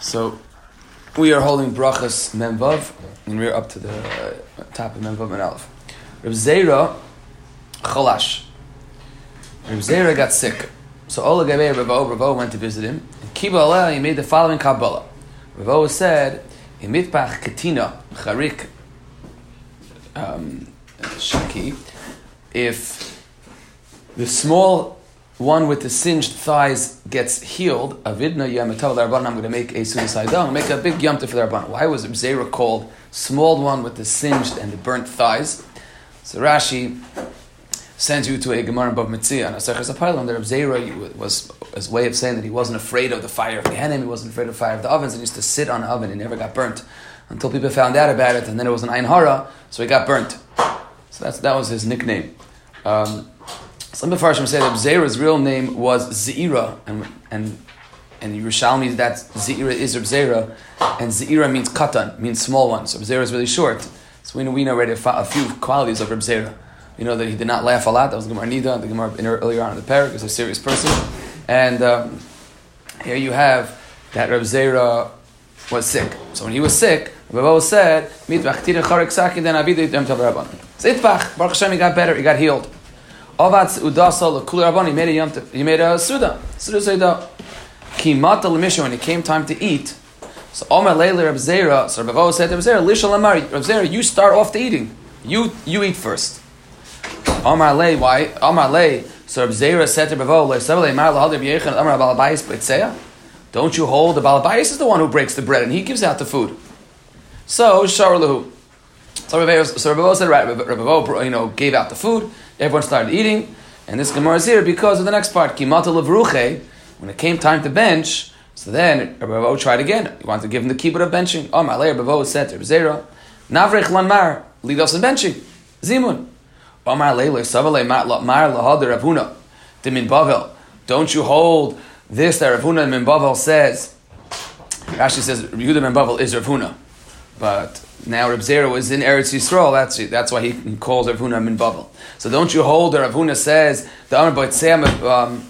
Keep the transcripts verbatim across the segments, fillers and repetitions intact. So we are holding Brachos Memvav, and we're up to the uh, top of Memvav and Aleph. Rav Zeira Chalash. Rav Zeira got sick. So Oleg Meyer, Rav O, Rav O went to visit him. And Kibelel, he made the following Kabbalah. Rav O said, Imitpach Ketina Charik um, Shaki. If the small one with the singed thighs gets healed, avidna yamatav l'Arban, I'm going to make a suicide down, make a big yamta for the Arban. Why was Zera called small one with the singed and the burnt thighs? So Rashi sends you to a Gemara Bava Metzia and Asachas Apailam. There, Zera was his way of saying that he wasn't afraid of the fire of the Gehenna, he wasn't afraid of the fire of the ovens, and he used to sit on an oven and never got burnt until people found out about it, and then it was an Ein Hara, so he got burnt. So that's, that was his nickname. Um, some Mefarshim say that Zera's real name was Zeira, and and and Yerushalmi, that Zeira is Rav Zeira, and Zeira means katan, means small one. So Rav Zeira is really short. So we know, we know already a few qualities of Rav Zeira. We know that he did not laugh a lot. That was Gemara Nida, the Gemara earlier on in the parak. He was a serious person. And um, here you have that Rav Zeira was sick. So when he was sick, Rav O said, "Mitbach tira charek saki den avidu dem tav rabban." Zitbach, Baruch Hashem, he got better. He got healed. Ovatz udasal lekul rabban. He made a yom. He made a suda. Suda seida. Kimata lemishu. When it came time to eat, so Omer Leila Rav Zeira. So Rav O said to Rav Zeira, "Lishal amari, Rav Zeira, you start off the eating. You you eat first." Omer Lei, why? Omer Lei. So Rav Zeira said to Rav O, "Leisavle mar lahadim yechan amar Balabayis b'tzea." Don't you hold the Balabayis is the one who breaks the bread and he gives out the food. So Sharlahu. So Rav O said, right, Rav O, you know, gave out the food. Everyone started eating, and this Gemara is here because of the next part. Kimata levruche. When it came time to bench, so then Rav O tried again. He wanted to give him the kibbutz of benching. Oh my lay, Rav O said to Rav Zeira, Navrech lanmar, lead us in benching. Zimun. Oh my lay, savale mar lahad Rav Huna, Dimin Bavel. Don't you hold this that Rav Huna and Bavel says? Rashi says Yehuda and Bavel is Rav Huna. But now Rav Zeira was in Eretz Yisrael. That's that's why he calls Rav Huna Min Bavel. So don't you hold that Rav Huna says the Amar B'Tzei. Um,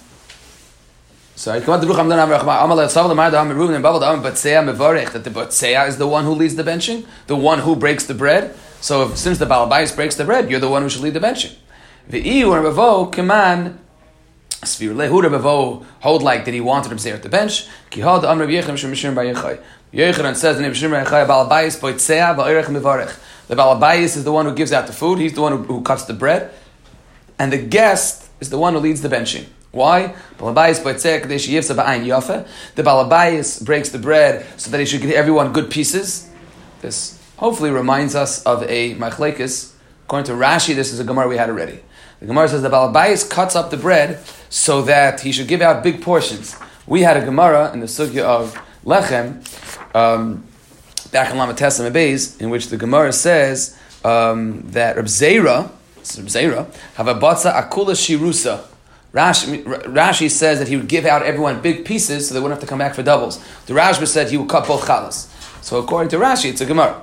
sorry, come on, the Rucham Don Amar Rachma. Amar Leitzav Lamar the Amar Ruben and Bavel the Amar B'Tzei Mevarech. That the B'Tzei is the one who leads the benching, the one who breaks the bread. So if, since the Balabayis breaks the bread, you're the one who should lead the benching. Ve'iu and Rav O Keman Sfir Lehu Rav O hold like that he wanted Rav Zeira at the bench. Kihad Amar Yechim Shemishim Ba'Yechai. Yechoron says the name Shimon Rechai Balabayis Boitzea Ba'irech Mevarech. The Balabayis is the one who gives out the food. He's the one who, who cuts the bread, and the guest is the one who leads the benching. Why? Balabayis Boitzea Kadesh Yivsa Ba'ayin Yafe. The Balabayis breaks the bread so that he should give everyone good pieces. This hopefully reminds us of a machlekes. According to Rashi, this is a Gemara we had already. The Gemara says the Balabayis cuts up the bread so that he should give out big portions. We had a Gemara in the sugya of Lechem, um, back in Lamatesim Abayis, in which the Gemara says um, that Rav Zeira, Rav Zeira, havabatza akula shirusa. Rashi, Rashi says that he would give out everyone big pieces so they wouldn't have to come back for doubles. The Rashba said he would cut both chalas. So according to Rashi, it's a Gemara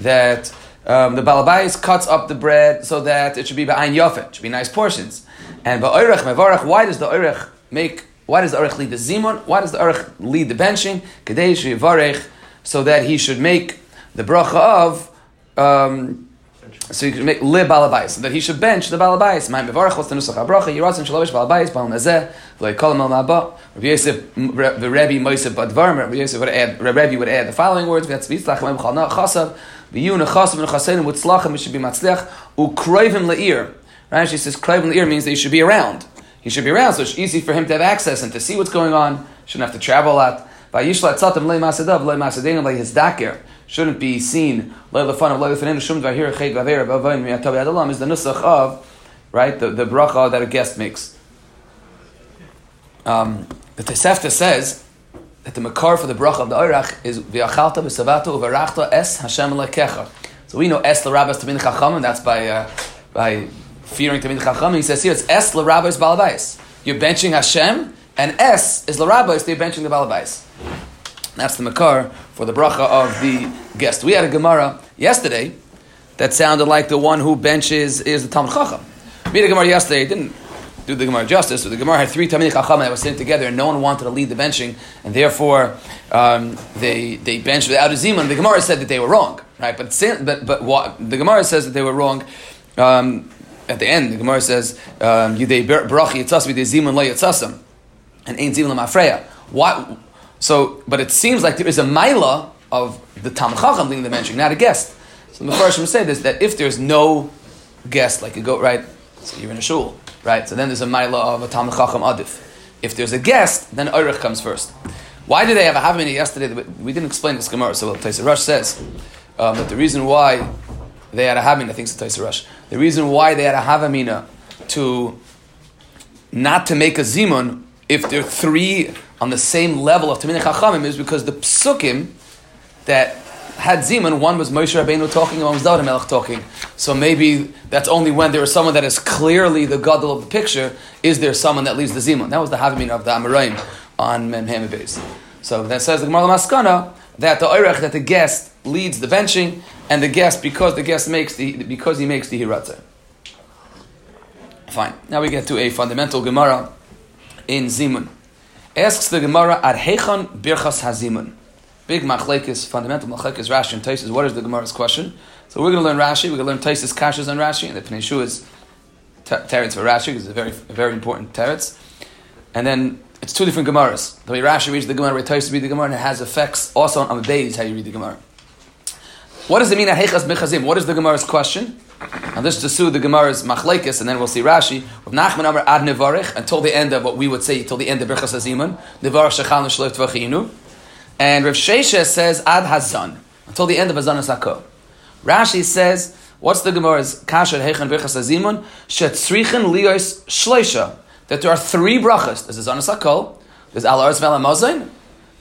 that um, the Balabayis cuts up the bread so that it should be ba'ayin yafeh, it should be nice portions. And ba'orech mevarach, why does the orech make? Why does the Orech lead the Zimun? Why does the Orech lead the benching? Kadei Shivarech, so that he should make the bracha of, um, so he could make Le Balabayis, so that he should bench the Balabayis. Ma'am Mevarech was the Nusach HaBracha, Yeratzim Shalavish Balabayis, Bal Nazeh, V'lai Kolam Al Ma'ba, Rabbi Yosef, the Rebbe Moisef Badvarm, Rabbi Yosef would add, Rebbe would add the following words, V'yatz V'yitzlach Lem Chalna Chasav, V'yun Achasav V'nachasayim V'tzlachim V'shabi Matzliach, U'kroivim Le'ir. Right? She says, Kroivim Le'ir means that he should be around. He should be around, so it's easy for him to have access and to see what's going on. Shouldn't have to travel a lot. Shouldn't be seen. Is the nusach of, right, the, the bracha that a guest makes. Um, the Tosefta says that the makar for the bracha of the orach is v'achalta v'savata uvarachta es Hashem lekecha. So we know es l'rabbis to min chacham, and that's by uh, by. fearing to be the Chacham, he says here it's S l'Rabbis Balabayis. You're benching Hashem, and S is l'Rabbis. They're benching the Balabayis. That's the makar for the bracha of the guest. We had a Gemara yesterday that sounded like the one who benches is the Talmid Chacham. We had a Gemara yesterday. It didn't do the Gemara justice. So the Gemara had three Talmidei Chachamim that were sitting together, and no one wanted to lead the benching, and therefore um, they they benched without a Zimun. The Gemara said that they were wrong, right? But but but what, the Gemara says that they were wrong. Um, at the end, the Gemara says, "Yudei brachi yitzas v'yudei zimun lo yitzasam," and ain zimun l'mafreya. What? So, but it seems like there is a maila of the Talmid Chacham leading the benching, not a guest. So the Mefarshim say this, that if there's no guest, like a goat, right? So you're in a shul, right? So then there's a maila of a Talmid Chacham adif. If there's a guest, then Orech comes first. Why did they have a Havamina yesterday? We didn't explain this Gemara, so Tosefta Rosh says um, that the reason why they had a Havamina, I think it's Tosefta Rosh, the reason why they had a Havamina to not to make a Zimun if they're three on the same level of Talmidei Chachamim is because the Psukim that had Zimun, one was Moshe Rabbeinu talking, and one was David HaMelech talking. So maybe that's only when there is someone that is clearly the gadol of the picture, is there someone that leaves the Zimun. That was the Havamina of the Amoraim on Mem Hamid Beis. So that says the Gemara Maskana that the Orech, that the guest leads the benching, and the guest, because the guest makes the, because he makes the Hiratza. Fine. Now we get to a fundamental Gemara in Zimun. Asks the Gemara, Ad Heichon Birchas HaZimun. Big machlekes, fundamental machlekes, Rashi and Taisus. What is the Gemara's question? So we're going to learn Rashi. We're going to learn Taisus Kashas on Rashi, and the Pnei Yeshua's teretz for Rashi, because it's a very, a very important teretz. And then it's two different Gemaras. The way Rashi reads the Gemara, the way Taisus reads the Gemara, and it has effects also on Amadeus, how you read the Gemara. What does it mean, Ahechas Bechazim? What is the Gemara's question? And this is to sue the Gemara's machlekes, and then we'll see Rashi. With Nachman Amar Ad Nevarich, until the end of what we would say, till the end of Birchas HaZimun, Nevarach Shechan L'Shlef Tvachinu. And Rav Shesha says, Ad Hazan, until the end of Hazan Asako. Rashi says, what's the Gemara's kasha Heichen Birchas HaZimun? Shetzrichen Lios Shleisha. That there are three brachas. There's Hazan Asako, there's Al Arz Vel HaMazon,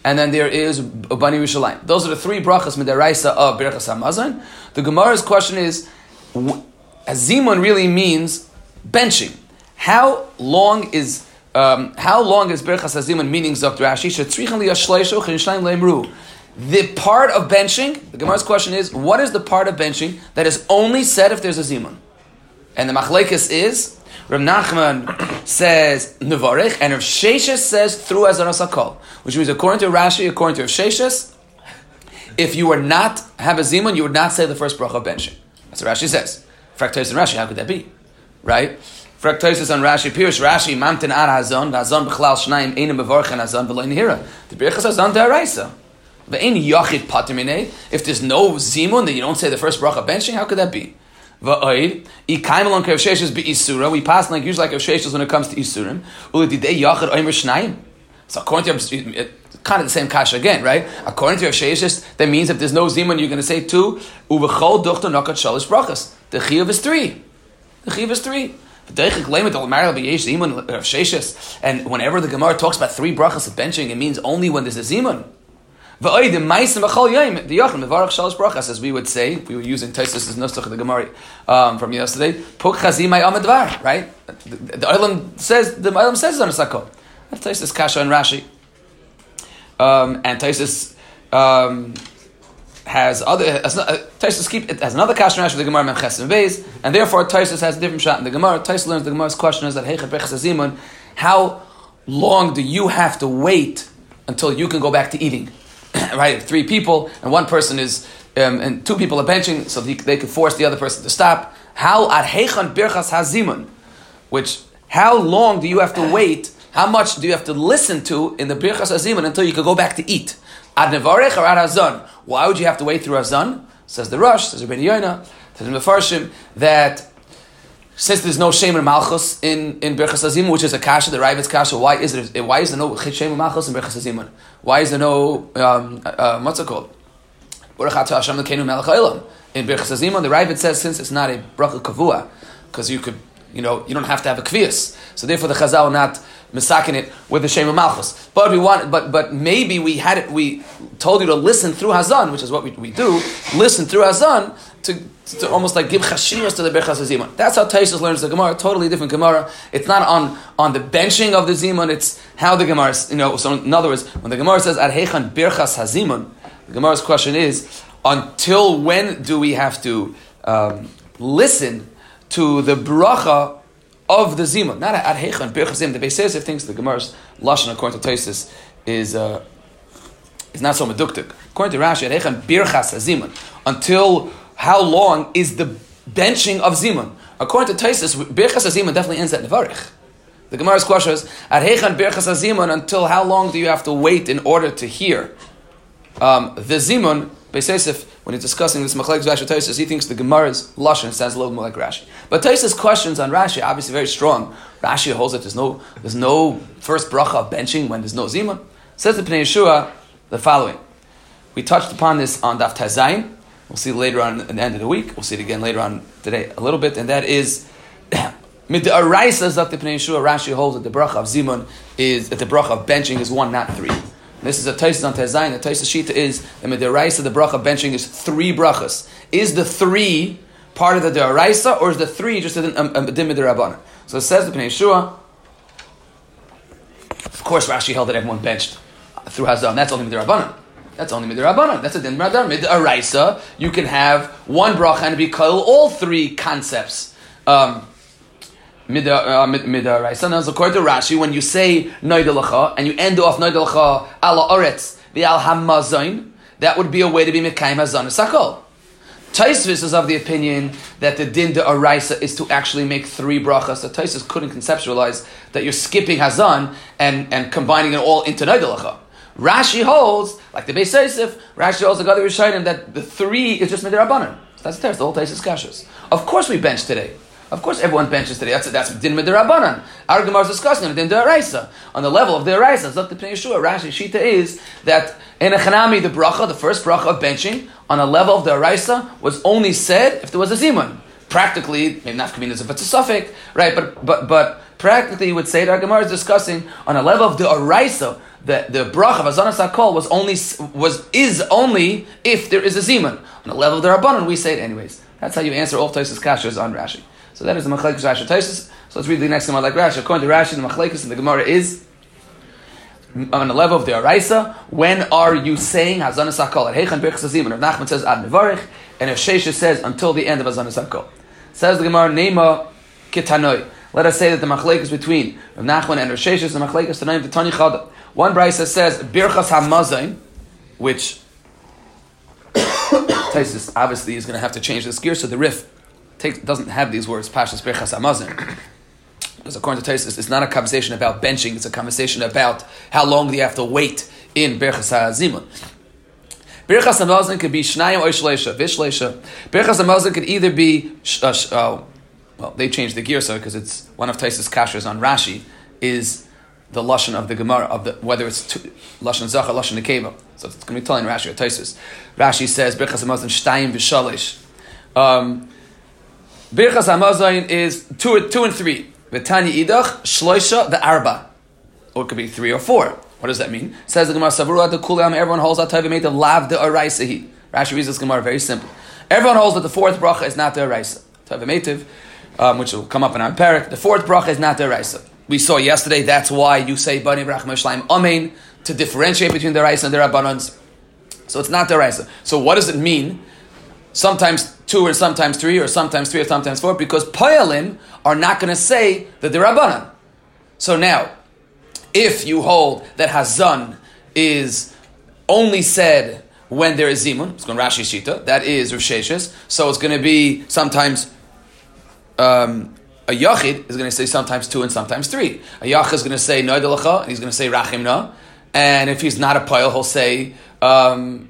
and then there is Bani Yerushalayim. Those are the three brachas midaraisa of Birchas HaMazon. The Gemara's question is, Zimun really means benching. How long is um, how long is Birchas HaZimun meaning, Zok Rashi? The part of benching, the Gemara's question is, what is the part of benching that is only said if there's a Zimun? And the Machlekes is, Rav Nachman says Nevarich, and Rav Sheshes says through Hazanos HaKol, which means according to Rashi, according to Rav Sheshes, if you were not have a Zimun, you would not say the first bracha of benching. That's what Rashi says. Fraktosis on Rashi, how could that be? Right? Fraktosis on Rashi, Pirush Rashi, Mamtin Ar Hazon, Hazon B'chlal Shnaim, Einem Bevorchen Hazon, V'lo Nehira. The Birchas Hazon De'araisa. V'ain Yachid Patimine. If there's no Zimun, then you don't say the first bracha benching, how could that be? V'oid, Ikaim along Kev Sheshes B'Isura. We pass like usually like Kev Sheshes when it comes to Isurim. Uli Didei Yachid Oimer Shnaim. So according to kind of the same kasha again, right? According to Rav Sheshes, that means if there's no Zimun, you're going to say two. Uvechol duchto nakat shalish brachas. The chiyuv is three. The chiyuv is three. And whenever the Gemara talks about three brachas of benching, it means only when there's a Zimun. As we would say, we were using Tosefta's Nusach of the Gemara um, from yesterday. Right? The, the, the Olam says the Olam says it on a sakol. That's Tosefta's kasha and Rashi. Um, and Tosefta um, has other has, uh, Tosefta keep it has another kasha with the Gemara Memches Beis, and therefore Tosefta has a different shot in the Gemara. Tosefta learns the Gemara's question is that Heichad Birchas HaZimun, how long do you have to wait until you can go back to eating? Right, three people and one person is um, and two people are benching, so they, they can force the other person to stop. How at Heichad Birchas HaZimun, which how long do you have to wait? How much do you have to listen to in the Birchas HaZimun until you can go back to eat? Ad Nevarech or Ad Hazan? Why would you have to wait through Hazan? Says the Rosh, says Rabbi Yonah, says the Mefarshim, that since there's no Shem and Malchus in, in Birchas HaZimun, which is a kasha, the Raibet's kasha, why is there, why is there no Shem and Malchus in Birchas HaZimun? Why is there no, um, uh, what's it called? Baruch Atah Hashem L'keinu Melech HaOlam. In Birchas HaZimun, the Raibet says, since it's not a bracha kavua, because you could, you know, you don't have to have a kvius. So therefore the Chazal will not misakin it with the Shema Malchus, but we want, but but maybe we had it. We told you to listen through Hazan, which is what we, we do. Listen through Hazan to, to almost like give chashivas to the Birchas HaZimun. That's how Tosefta learns the Gemara. Totally different Gemara. It's not on on the benching of the Zimun. It's how the Gemara. You know. So in other words, when the Gemara says Ad Heichon Birchas HaZimun, the Gemara's question is until when do we have to um, listen to the bracha of the Zima, not ad hechan, birchazim. The Beis Yosef thinks the Gemara's Lashon, according to Tosefta, is uh, is not so meduktik. According to Rashi, ad hechan birchas haziman. Until how long is the benching of Zimun? According to Tosefta, birchas haziman definitely ends at nevarich. The Gemara's question is, ad hechan birchas haziman, until how long do you have to wait in order to hear um, the Zimun? Beis Yosef, when he's discussing this Machlekes Rashi Tosefta, he thinks the Gemara's Lashon sounds a little more like Rashi. But Tosefta's questions on Rashi are obviously very strong. Rashi holds that there's no there's no first bracha of benching when there's no Zimun. Says the Pnei Yeshua the following. We touched upon this on Daf Tazayim. We'll see it later on at the end of the week. We'll see it again later on today a little bit. And that is, mid the Araisa of the Pnei Yeshua, Rashi holds that the bracha of Zimun is, that the bracha of benching is one, not three. This is a Tosefta on Tezayin. The Tosefta Shita is that the deraisa, the bracha benching is three brachas. Is the three part of the deraisa, or is the three just a dimin derabbanan? So it says the Pnei Yeshua. Of course, Rashi held that everyone benched through Hazam. That's only derabbanan. That's only derabbanan. That's a dimin derabbanan. Mid deraisa, you can have one bracha and be kol all three concepts. Um, Mid deraisa. Now, according to Rashi, when you say noidalacha and you end off noidalacha ala oretz v'al hamazon, that would be a way to be mekayim hazon sakol. Tosefta is of the opinion that the din deraisa is to actually make three brachas. So Tosefta couldn't conceptualize that you're skipping hazan and and combining it all into noidalacha. Rashi holds, like the Beis Yosef, Rashi holds the Gadolim Rishonim that the three is just midrabanan. So that's the teres. The whole Tosefta's kashas. Of course, we bench today. Of course, everyone benches today. That's that's din midrabanan. Our Gemara is discussing on the din d'oraisa, on the level of the d'oraisa. Zok the Pnei Yeshua, Rashi's shita is that in Echanami the bracha, the first bracha of benching on a level of the d'oraisa, was only said if there was a zimun. Practically, maybe not convenient, but it's a suffix, right? But but but practically, you would say that our Gemara is discussing on a level of the d'oraisa. The the bracha of Hazanas Hakol was only was is only if there is a zimun. On the level of the d'rabanan, we say it anyways. That's how you answer all Tosefta's kashas on Rashi. So that is the Machlekes Rashi Tosefta. So let's read the next Gemara like Rashi. According to Rashi, the Machlekes in the Gemara is on the level of the Araisa. When are you saying Hazanas Hakol? At Heichan Birchas Hazimun. Rav Nachman says Ad Nevarich, and Rav Shesha says until the end of Hazanas Hakol. Says the Gemara Neima Kitanoi. Let us say that the Machlekes between Rav Nachman and Rav Shesha is the Machlekes the name of the Tani Chada. One brisa says Birchas Hamazon, which Tosefta obviously is going to have to change this gear. So the Riff Takes, doesn't have these words, Pashas Birchas Hamazon. Because according to Tosefta, it's not a conversation about benching, it's a conversation about how long do you have to wait in Birchas HaZimun. Birchas Hamazon could be Shnayim or Shleisha, Vishleisha. Birchas Hamazon could either be, uh, oh, well, they changed the gear, so because it's one of Tosefta's kashas on Rashi, is the Lashon of the Gemara, of the, whether it's two, Lashon Zachar, Lashon Nekeva. So it's going to be telling Rashi or Tosefta. Rashi says, Birchas Hamazon, Shtayim Vishlesh. Um... Birchas Hamazon is two, two and three. V'tani idach shloisha the arba, or it could be three or four. What does that mean? Says the Gemara Savura the Kulam. Everyone holds that Tov made the lav the araisahi. Rashi reads this Gemara very simple. Everyone holds that the fourth bracha is not the araisa. Tov meitiv, um, which will come up in our parak. The fourth bracha is not the araisa. We saw yesterday. That's why you say Bani Brachma Shlaim Amen to differentiate between the araisa and the rabbanans. So it's not the araisa. So what does it mean? Sometimes two or sometimes three or sometimes three or sometimes four, because Poyalim are not going to say the Dirabanan. So now, if you hold that Hazan is only said when there is Zimun, it's going to Rashi Shita, that is Rav Sheshes, so it's going to be sometimes um, a Yachid is going to say sometimes two and sometimes three. A Yachid is going to say Noed Alacha, and he's going to say Rachimna, and if he's not a Poyal, he'll say, um,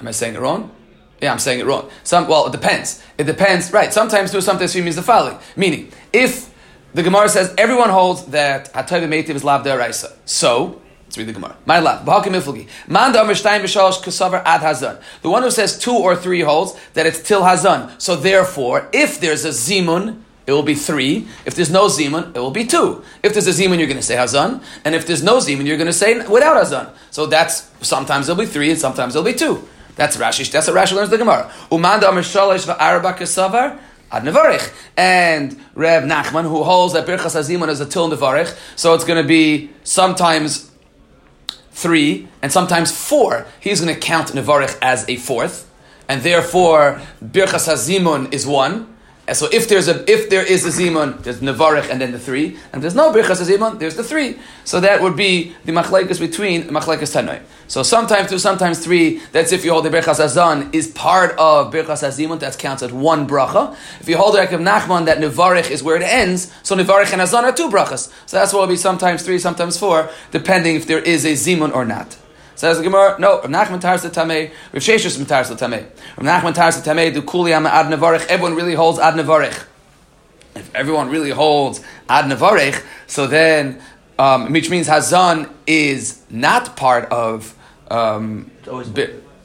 am I saying it wrong? Yeah, I'm saying it wrong. Some, well, it depends. It depends, right? Sometimes two, sometimes three means the following. Meaning, if the Gemara says everyone holds that Hatov Meitiv is Lav D'Oraisa, so let's read the Gemara. My love, B'Hakim Iflugi. Man D'Amr Shtayim B'Shalosh Kusavar Ad Hazan. The one who says two or three holds that it's till Hazan. So therefore, if there's a Zimun, it will be three. If there's no Zimun, it will be two. If there's a Zimun, you're going to say Hazan, and if there's no Zimun, you're going to say without Hazan. So that's sometimes it'll be three, and sometimes it'll be two. That's Rashi. That's what Rashi learns the Gemara. Uman da mishalosh va'arba kesavar ad nevarich. And Reb Nachman, who holds that Birchas Hazimun is a till nevarich, so it's going to be sometimes three and sometimes four. He's going to count nevarich as a fourth, and therefore Birchas Hazimun is one, So if there's a if there is a zimun, there's nevarich and then the three. And if there's no birchas zimun, there's the three. So that would be the machlekes between machlekes tanoim. So sometimes two, sometimes three. That's if you hold the birchas hazan is part of birchas hazimun. That's counts as one bracha. If you hold the Rekav Nachman, that nevarich is where it ends. So nevarich and hazan are two brachas. So that's what will be sometimes three, sometimes four, depending if there is a zimun or not. Says the Gemara, no, Rav Nachman Tars the Tameh, Rav Sheshes Tars the Tameh. Rav Nachman Tars the Tameh, Du Kuli Ama Ad Nevarich, everyone really holds Ad Nevarich. If everyone really holds Ad Nevarich, so then, um, which means Hazan is not part of, um,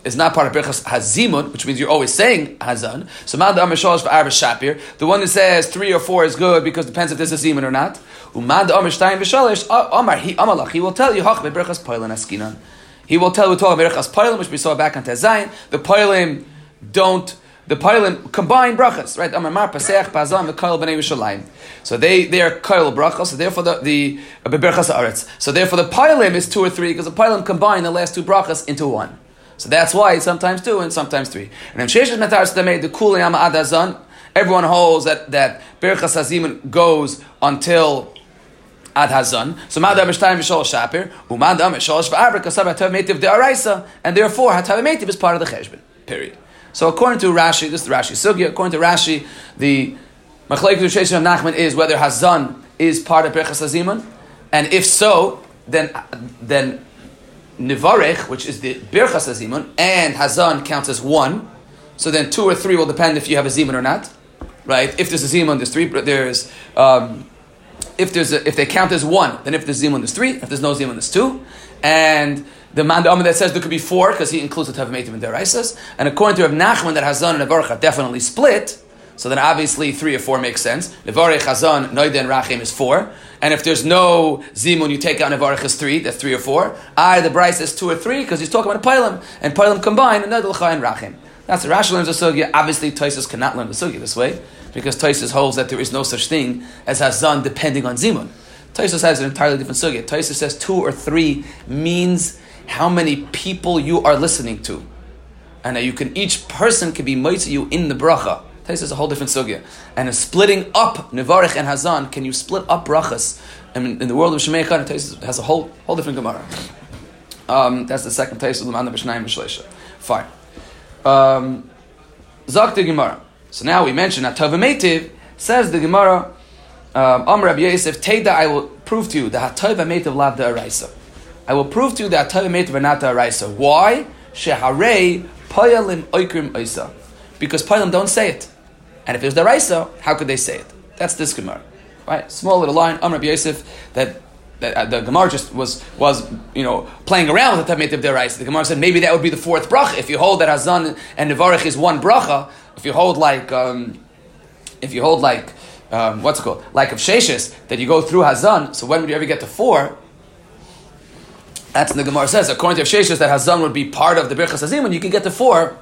is not part of Birchas Hazimun, which means you're always saying Hazan. So Mad Amar Shalosh v'Arba Shapir, the one that says three or four is good because it depends if there's a Zimun or not. Umad Amar Shtayim v'Shalosh, Amar He Amalach, he will tell you, Hach beBirchas Poilan Askinan. He will tell you talk about Berachas Poilim, which we saw back on Tezayin. The Poilim don't, the Poilim combine brachas, right? Amar Pasech, Pazam, V'Koil B'nei Yerushalayim. So they, they are Koil brachas, so therefore the, the Berachas Haaretz. So therefore the Poilim is two or three, because the Poilim combine the last two brachas into one. So that's why it's sometimes two and sometimes three. And in Sheshes Matars Tamei, the Kulei Ama Ad Hazan, everyone holds that, that Berachas Hazimun goes until Ad Hazan. So Madam Shtaim Vishol Shapir, Umadam Shalosh V'Arba Kasav Hatav Meitiv De'Araisa, and therefore Hatav Meitiv is part of the Cheshbon. Period. So according to Rashi, this is the Rashi Sugya. According to Rashi, the Machlekes Sheshes of Nachman is whether Hazan is part of Berachas Hazimun, and if so, then then Nivarech, which is the Berachas Hazimun, and Hazan counts as one. So then two or three will depend if you have a Zimun or not, right? If there's a Zimun, there's three. There's um, If there's a, if they count as one, then if there's zimun, there's three. If there's no zimun, there's two. And the man that says there could be four, because he includes the Tavim Eitim and Deraisas. And according to Rav Nachman, that Hazan and Nevarach definitely split. So then obviously three or four makes sense. Nevarach, Hazan, Noiden, Rachim is four. And if there's no zimun, you take out Nevarach as three. That's three or four. I, the Bryce, is two or three, because he's talking about a Pilam. And Pilam combined, and Noidel, Chai, and Rachim. That's the Rashi learns the sugya. Obviously, Tosefta cannot learn the sugya this way, because Tosefta holds that there is no such thing as Hazan depending on Zimun. Tosefta has an entirely different sugya. Tosefta says two or three means how many people you are listening to, and that you can each person can be moitzi you in the bracha. Tosefta is a whole different sugya, and in splitting up Nevarich and Hazan, can you split up brachas? I mean, in the world of Shemei Echad, Tosefta has a whole whole different Gemara. Um, that's the second Tosefta L'man B'Shnayim B'Shleisha. Fine. Um, Zok the Gemara. So now we mentioned that Hatav Meitiv, says the Gemara, Amar Rabbi Yosef, Teda, I will prove to you that Hatav Meitiv lav d'oraisa. I will prove to you that Hatav Meitiv are not d'oraisa. Why? Sheharei Poyalim Oikrim Oisa. Because Poyalim don't say it. And if it's d'oraisa, how could they say it? That's this Gemara. Right? Small little line, Amar Rabbi Yosef, that that the Gemara just was, was you know, playing around with the Hatav Meitiv d'oraisa. The Gemara said maybe that would be the fourth bracha. If you hold that Hazan and Nevarich is one bracha, if you hold like, um, if you hold like, um, what's it called? Like of Sheshes, that you go through Hazan, so when would you ever get to four? That's what the Gemara says. According to Sheshes, that Hazan would be part of the Birchas Hazim, and you can get to four.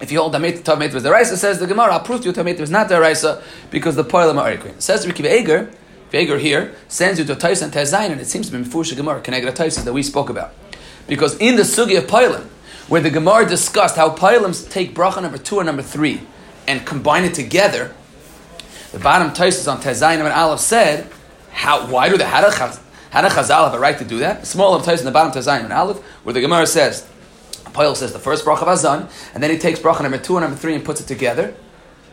If you hold Tav Meitiv is d'oraisa, says the Gemara, I'll prove to you Tav Meitiv is not d'oraisa, because the Poilim are Oikrim. Says Rabbi Akiva Eiger, V'Eiger here sends you to Tosefta and Tezayin, and it seems to be Mefushah Gemara, Keneged HaTosefta that we spoke about. Because in the Sugi of Poilim, where the Gemara discussed how Poilim take bracha number two and number three and combine it together, the bottom Tosefta on Tezayin and Aleph said, how, why do the Hadachazal have a right to do that? Small of Tosefta in the bottom Tezayin and Aleph, where the Gemara says, Poil says the first bracha of Hazan, and then he takes bracha number two and number three and puts it together.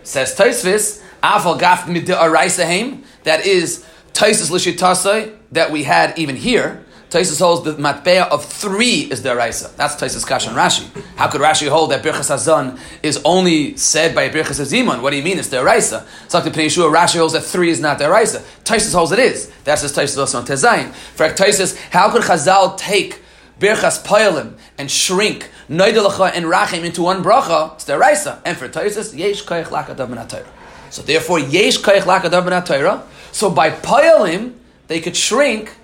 Says Tosefta, Afal Gaf Mid'Araisaheim, that is Tosefta L'Shitasoi, that we had even here. Tosefta holds the matbeah of three is d'oraisa. That's Tosefta's kasha on Rashi. How could Rashi hold that Birchas Hazan is only said by Birchas Hazimun? What do you mean it's d'oraisa? It's like the Pnei Yeshua, Rashi holds that three is not d'oraisa. Tosefta holds it is. That's his Tosefta also on Tezayin. For Tosefta, how could Chazal take Birchas Poilim and shrink Noidelacha and Rachim into one bracha? It's d'oraisa. And for Tosefta, Yesh Koyach Lakadav Min HaTorah. So therefore, Yesh Koyach Lakadav Min HaTorah. So by Poilim, they could shrink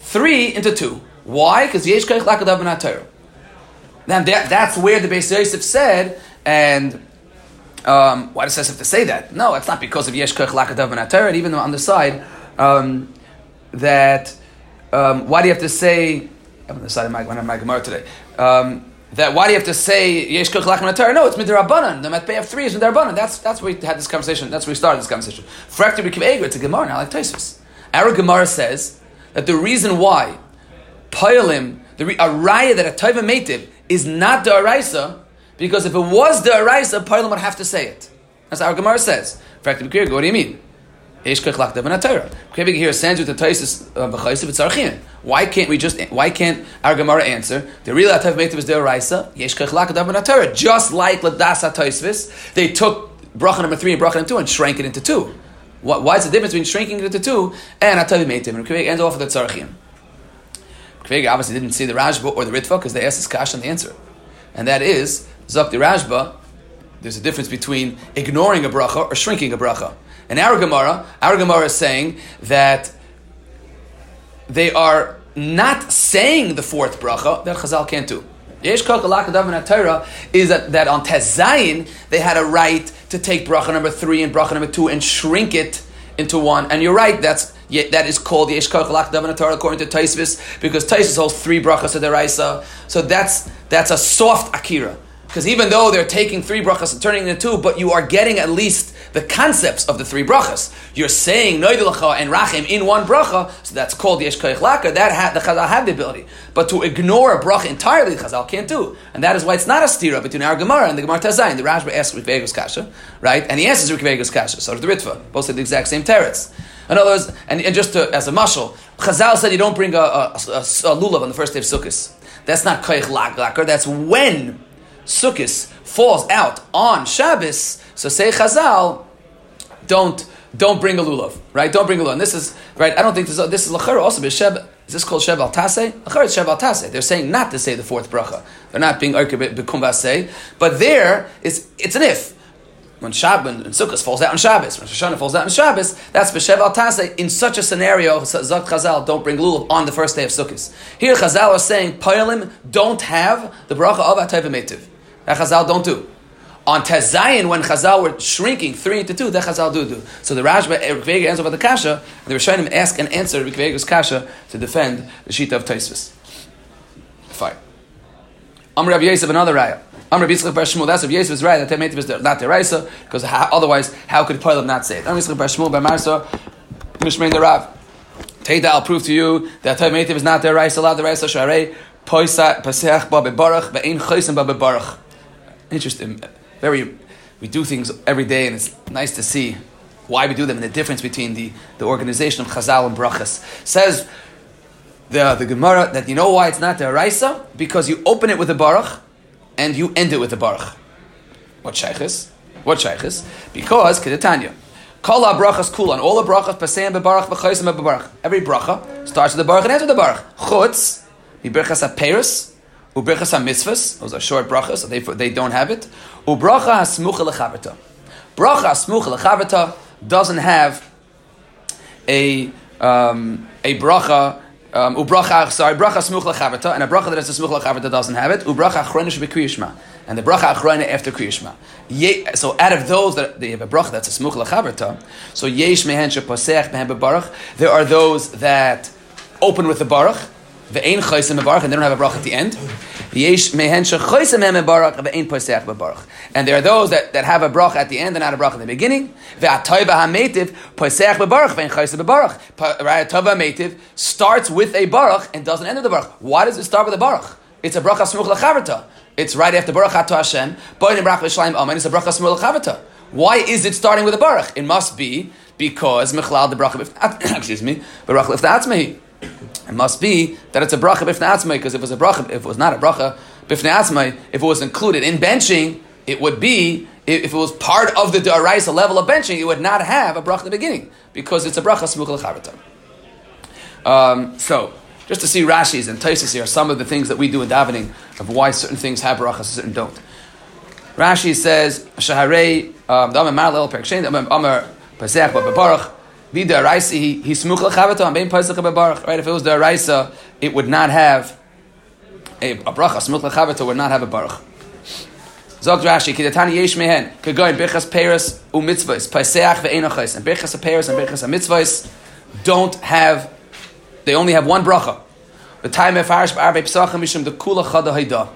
three into two. Why? Because Yesh Koyach Lakadav Min HaTorah. Now that, that's where the Beis Yosef said, and um, why does Yosef have to say that? No, it's not because of Yesh Koyach Lakadav Min HaTorah, and even though on the side, um, that, um, why do you have to say, I'm on the side of my, when I'm my Gemara today, um, that why do you have to say Yesh Koch Lach Minatar? No, it's Midrabanan. The Matpei of three is Midrabanan. That's that's where we had this conversation. That's where we started this conversation. Frakti became Eger. It's a Gemara now, like Tosefta. Our Gemara says that the reason why Poyalim, the re- a raya that a Taiva Meitiv is not the Araisa, because if it was the Araisa, Poyalim would have to say it. That's our Gemara says. Frakti became Eger. What do you mean? Yesh Koch Lach Minatar. Kevig here sends you to Tosefta of Bechayis of Tzarchin. Why can't we just? Why can't our Gemara answer? The real Atav Meitav is Deoraisa. Yesh Kach Lakadav Natura. Just like Ladasa Tosfos, they took bracha number three and bracha number two and shrank it into two. What? Why is the difference between shrinking it into two and Atav Meitav? And Kveg ends off with the Tzarchim. Kveg obviously didn't see the Rashba or the Ritva because they asked his kasha and the answer, and that is Zok the Rashba. There's a difference between ignoring a bracha or shrinking a bracha. And our Gemara, our Gemara is saying that they are not saying the fourth bracha that Chazal can't do. Yesh Koch Lakadav Minatorah is that, that on Tez Zayin they had a right to take bracha number three and bracha number two and shrink it into one. And you're right, that's that is called Yesh Koch Lakadav Minatorah according to Tosfos, because Tosfos holds three brachas of deraisa. So that's that's a soft akira, because even though they're taking three brachas and turning it into two, but you are getting at least the concepts of the three brachas. You're saying Noed Lacha and Rachim in one bracha, so that's called Yesh Koach Laka. That ha- the Chazal have the ability, but to ignore a bracha entirely, the Chazal can't do, and that is why it's not a stira between our Gemara and the Gemara Tazayin. The Rashba asks Riff Vegas Kasha, right, and he answers Riff Vegas Kasha. So does the Ritva. Both said the exact same teretz. In other words, and, and just to, as a mashal, Chazal said you don't bring a, a, a, a lulav on the first day of Sukkot. That's not Koach Laka. That's when Sukkot falls out on Shabbos. So say Chazal, don't don't bring a lulav, right? Don't bring a lulav. And this is right. I don't think this is, this is lachar also. B'sheb, is this called sheb al taseh? Lachar is sheb al taseh. They're saying not to say the fourth bracha. They're not being orkei b'kum vaseh. But there is it's an if. When Shabbos and Sukkos falls out on Shabbos, when Shoshana falls out on Shabbos, that's b'shev al taseh. In such a scenario, Zot Chazal don't bring lulav on the first day of Sukkos. Here Chazal are saying Poyalim don't have the bracha of atayv v'meitiv. That Chazal don't do. On Tez Zayin, when Chazal were shrinking three into two, that Chazal do do. So the Rashba, Rik Vega answers about the Kasha, and the Rishonim ask and answer Rik Vega's Kasha to defend the Shita of Tosfos. Fine. Amr Rabbi Yosef, another Raya. Amr Rabbi Yitzchak Bar Shmuel, that's Rabbi Yosef's Raya, that Temetiv is not the Raisa, because otherwise, how could Poilam not say it? Amr Yitzchak Bar Shmuel, Bar Marsa, Mishmein the Rav. Teida, I'll prove to you that Temetiv is not the Raisa, la the Raisa, Sharei, Poisa, Paseach, Ba Bebarach, Be'ein Choysen, Ba Bebarach. Interesting. Very, we do things every day, and it's nice to see why we do them and the difference between the, the organization of Chazal and Brachas. Says the the Gemara that you know why it's not the Araisa? Because you open it with a Baruch and you end it with a Baruch. What Sheikhis? What Sheikhis? Because Kedetanya. Kol HaBrachas Kulan. All HaBrachas Paseim Bebarach V'chaysim Bebarach. Every Bracha starts with a Baruch and ends with a Baruch. Chutz Miberchas HaPeiros Ubrachas HaMitzvahs, those are short brachas, so they, they don't have it. Ubracha HaSmucha L'chaverta. Bracha HaSmucha L'chaverta doesn't have a um, a bracha, um, ubracha, sorry, bracha HaSmucha L'chaverta, and a bracha that has a Smucha L'chaverta doesn't have it. Ubracha HaChrona Sheb'Kriyishma, and the bracha HaChrona after Kriyishma. Ye, so out of those, that they have a bracha that's a Smucha L'chaverta, so Yesh Mehen Sheposeach Mehen Bebarach, there are those that open with the Baruch, Ve'ein choysem bebarach, and they don't have a bracha at the end. Yesh mehen shechoysem bebarach, ve'ein poseach bebarach. And there are those that, that have a bracha at the end and not a bracha at the beginning. Ve'atayva hametiv poseach bebarach, ve'ein choysem bebarach. Atayva hametiv starts with a baruch and doesn't end with a baruch. Why does it start with a baruch? It's a bracha smuch lachavrata. It's right after baruch ato Hashem. Bo'in brach v'shleim amen. It's a bracha smuch lachavrata. Why is it starting with a baruch? It must be because mechlal the bracha. Excuse me. Baruch leftatzmehi. It must be that it's a bracha b'fnei atzmai, because if it was a bracha, if it was not a bracha b'fnei atzmai, if it was included in benching, it would be if it was part of the d'oraisa level of benching, it would not have a bracha in the beginning because it's a bracha smucha l'chavrata. Um, so, just to see Rashi's and Tosfos here, some of the things that we do in davening of why certain things have brachas and certain don't. Rashi says shaharei da'amem mar le'el perek shein da'amem amar paseach ba'bebarach. The d'oraisa, he he smuchel chavata and bein paisach bebarach. Right, if it was d'oraisa, it would not have a, a bracha. Smuchel chavata would not have a baruch. Zog Rashi, kidatani yesh mehen kagoyin birchas peiros u'mitzvos paisach ve'enochos, and birchas peiros and birchas mitzvos don't have. They only have one bracha. The time of harish b'arvei pesachim mishum the kula chada hayda.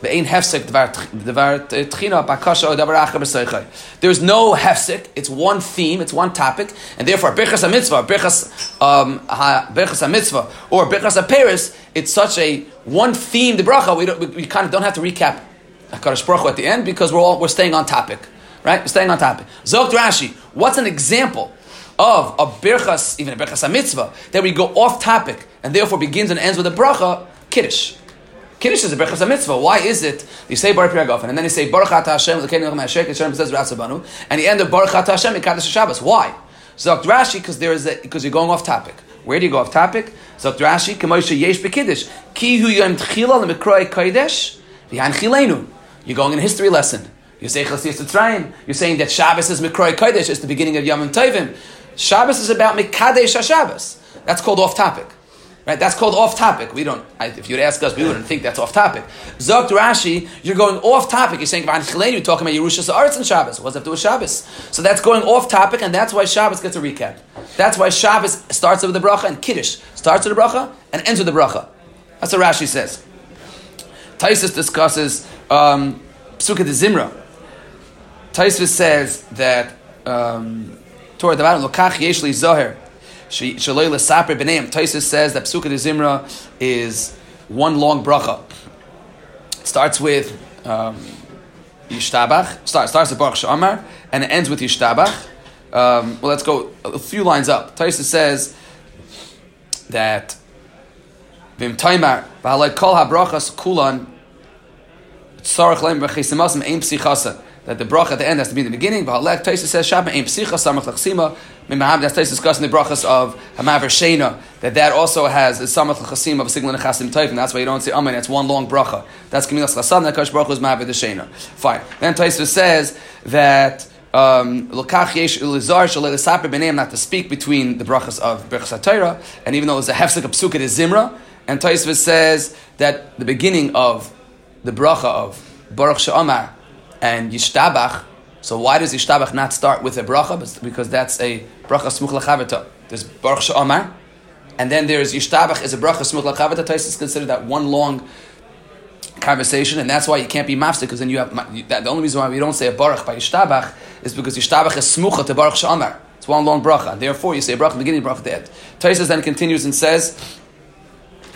There is no hefsek. It's one theme. It's one topic, and therefore birchas hamitzvah, birchas um, birchas hamitzvah, or birchas haperes. It's such a one theme. The bracha we don't, we, we kind of don't have to recap Hakadosh Baruch Hu at the end because we're all we're staying on topic, right? We're staying on topic. Zogt Rashi. What's an example of a birchas, even a birchas hamitzvah, that we go off topic and therefore begins and ends with a bracha? Kiddush. Kiddush is a berachas mitzvah. Why is it you say Baruch Piragofen and then you say Baruch Ata Hashem L'keinu Ma'asher Kishem says Ratzabanu and you end up Baruch Ata Hashem Ikadosh Shabbos? Why? Zogt Rashi, because there is because you're going off topic. Where do you go off topic? Zogt Rashi, K'moishe Yesh B'Kiddush Ki Hu Yom Tchila L'Mikroi Kodesh V'Yain Chilenu. You're going in a history lesson. You say Chassidus Tzrayim. You're saying that Shabbos is Mikroi Kodesh. It's the beginning of Yom Tovim. Shabbos is about Mikadesh HaShabbos. That's called off topic. Right, that's called off topic. We don't. I, if you'd ask us, we wouldn't think that's off topic. Zogt Rashi, you're going off topic. You're saying you're talking about Yerusha's Arts and Shabbos. What's up to a Shabbos? So that's going off topic, and that's why Shabbos gets a recap. That's why Shabbos starts with the bracha and Kiddush starts with the bracha and ends with the bracha. That's what Rashi says. Taisus discusses um, Psukat de Zimra. Taisus says that um, Torah the bottom Lokach Yeshli Zohar. Shaloi l'saper b'neim. Tosefta says that Psukat de Zimra is one long bracha. It starts with um, Yishtabach. Start, starts with Baruch She'amar and it ends with Yishtabach. Um, well, let's go a few lines up. Tosefta says that V'im Taimar v'halei kol habrachas kulan tzarich leim b'chisimasim ein psichasa. That the bracha at the end has to be in the beginning. V'halei Tosefta says Shabbat ein psichas samach lachsima. That's discussing the brachas of Hamav Shena, that that also has the Samach Chasim of a single Nechasim Taif, and that's why you don't say Amen. That's one long bracha. That's Kamilas Chasim, that Kash Baruch is Ma'avid Shena. Fine. Then Tosefta says that L'kach Yesh Elizar Shalei L'Saper B'Neim, not to speak between the brachas of Berchas HaTorah, and even though it's a Hefsek of Psukat de Zimra, and Tosefta says that the beginning of the bracha of Baruch She'amar and Yishtabach. So why does Yishtabach not start with a bracha? Because that's a bracha smuch l'chavata. There's Baruch She'amar, and then there's Yishtabach is a bracha smuch l'chavata. Tosefta is considered that one long conversation, and that's why you can't be mafsek, because then you have you, that, the only reason why we don't say a Baruch by Yishtabach is because Yishtabach is smucha to Baruch She'amar. It's one long bracha. Therefore, you say bracha beginning, bracha the end. Tosefta then continues and says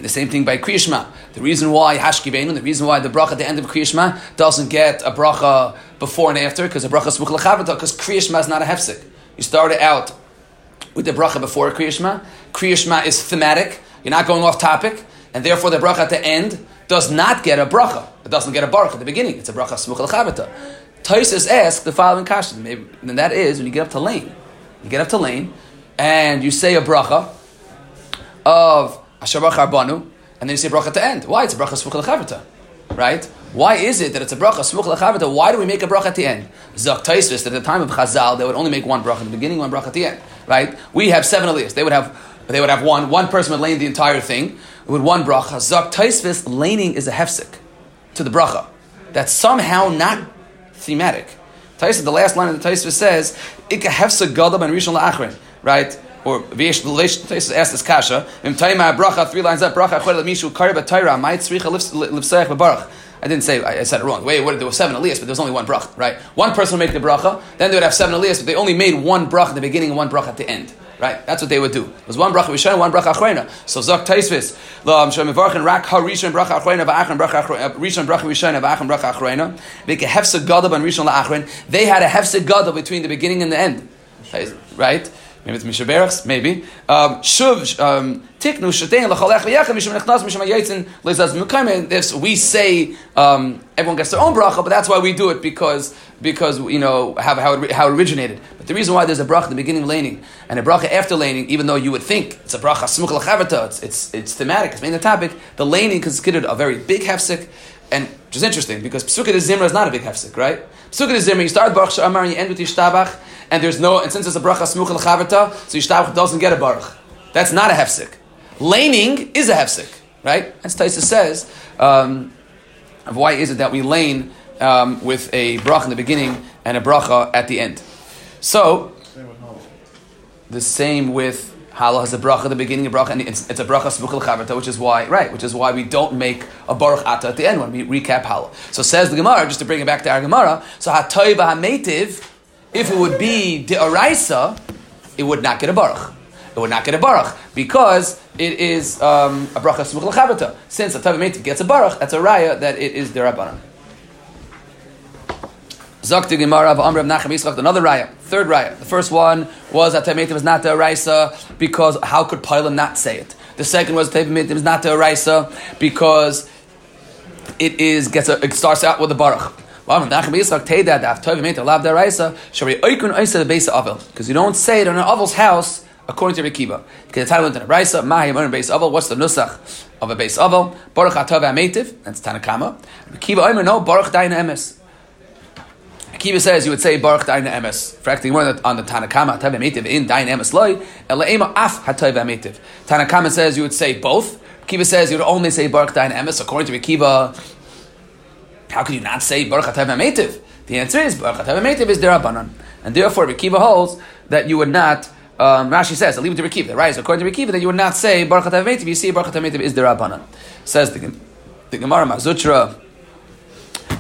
the same thing by Kriya Shema. The reason why Hashkiveinu, the reason why the bracha at the end of Kriya Shema doesn't get a bracha before and after, because the bracha is smuch l'chavata, because Kriya Shema is not a hefsek. You started out with the bracha before Kriya Shema. Kriya Shema is thematic. You're not going off topic, and therefore the bracha at the end does not get a bracha. It doesn't get a baruch at the beginning. It's a bracha smuch l'chavata. Tosefta asks the following question, and that is when you get up to lane, you get up to lane, and you say a bracha of Asher Baruch Arbanu, and then you say bracha to end. Why? It's a bracha smuch l'chavata, right? Why is it that it's a bracha smuch l'chavata? Why do we make a bracha at the end? Zogt Tosefta that at the time of Chazal they would only make one bracha at the beginning, one bracha at the end, right? We have seven aliyahs. They would have, they would have one. One person would lane the entire thing with one bracha. Zogt Tosefta laning is a hefsek to the bracha that's somehow not thematic. Tosefta, the last line of the Tosefta says, "Ika hefsek gadol ben rishon la'achrin," right? Or Tosefta asked this kasha. Three lines up. I didn't say. I said it wrong. Wait, what, there were seven aliyahs, but there was only one bracha, right? One person would make the bracha, then they would have seven aliyahs, but they only made one bracha at the beginning and one bracha at the end, right? That's what they would do. It was one bracha rishon, one bracha achrona. So Zogt Tosefta, lo shemevarchin rak harishon bracha achrona va'achron bracha rishon bracha rishon va'achron bracha achrona. V'ke hefsek gadol ben rishon la'achron. They had a hefsek gadol between the beginning and the end, right? Maybe it's Mishaberachs, maybe. Um, if we say um, everyone gets their own bracha, but that's why we do it, because, because you know, how, how, it, how it originated. But the reason why there's a bracha at the beginning laning and a bracha after laning, even though you would think it's a bracha smuch l'chavata, it's, it's, it's thematic, it's main topic, the laning is considered a very big hefsek, and which is interesting, because Psukat de Zimra is not a big hefsek, right? Psukat de Zimra, you start with Baruch She'amar and you end with Yishtabach, and there's no, and since it's a bracha smuch l'chavata, so Yishtabach doesn't get a baruch. That's not a hefsek. Laning is a hefsek, right? As Tosefta says, um, of why is it that we lane um, with a bracha in the beginning and a bracha at the end? So the same with Halal has a bracha at the beginning of bracha, and it's, it's a bracha smuchel chavrata, which is why, right, which is why we don't make a baruch ata at the end when we recap halal. So says the Gemara, just to bring it back to our Gemara, so hatoiva hametiv, if it would be de'oraisa, it would not get a baruch. It would not get a baruch because it is um, a bracha smuchel chavrata. Since hatoiva hametiv gets a baruch, that's a raya that it is derabanan. Zakti Gemara v'amr Rav Nachem Yitzchak, another raya, third raya. The first one was that Tevim Eitim is not the Araisa because how could Pilam not say it? The second was Tevim Eitim is not the Araisa because it is gets a, it starts out with a Baruch. V'amr Rav Nachem Yitzchak Teda Daf Tevim Eitim Lav the Araisa Shari Oikun Oisa the Beis Avel, because you don't say it on an Avel's house according to Rav Akiva. Because the title of the Araisa Mahim Omer Beis Avel. What's the nusach of a Beis Avel? Baruch Atov Ametiv. That's Tanakama. Rav Akiva Omer no Baruch Dain Emes. Akiva says you would say Baruch Dain Emes. Fracting more on the Tanakama, Hatav Ametiv in Dain Emes Loi, Elaima Af Hatav Ametiv. Tanakama says you would say both. Akiva says you would only say Baruch Dain Emes. According to Akiva, how could you not say Baruch Hatav Ametiv? The answer is Baruch Hatav Ametiv is Derabanan, and therefore Akiva holds that you would not. Um, Rashi says, "Leave it to Akiva." Right? According to Akiva, that you would not say Baruch Hatav Ametiv. You see, Baruch Hatav Ametiv is Derabanan. Says the the Gemara Mazutra.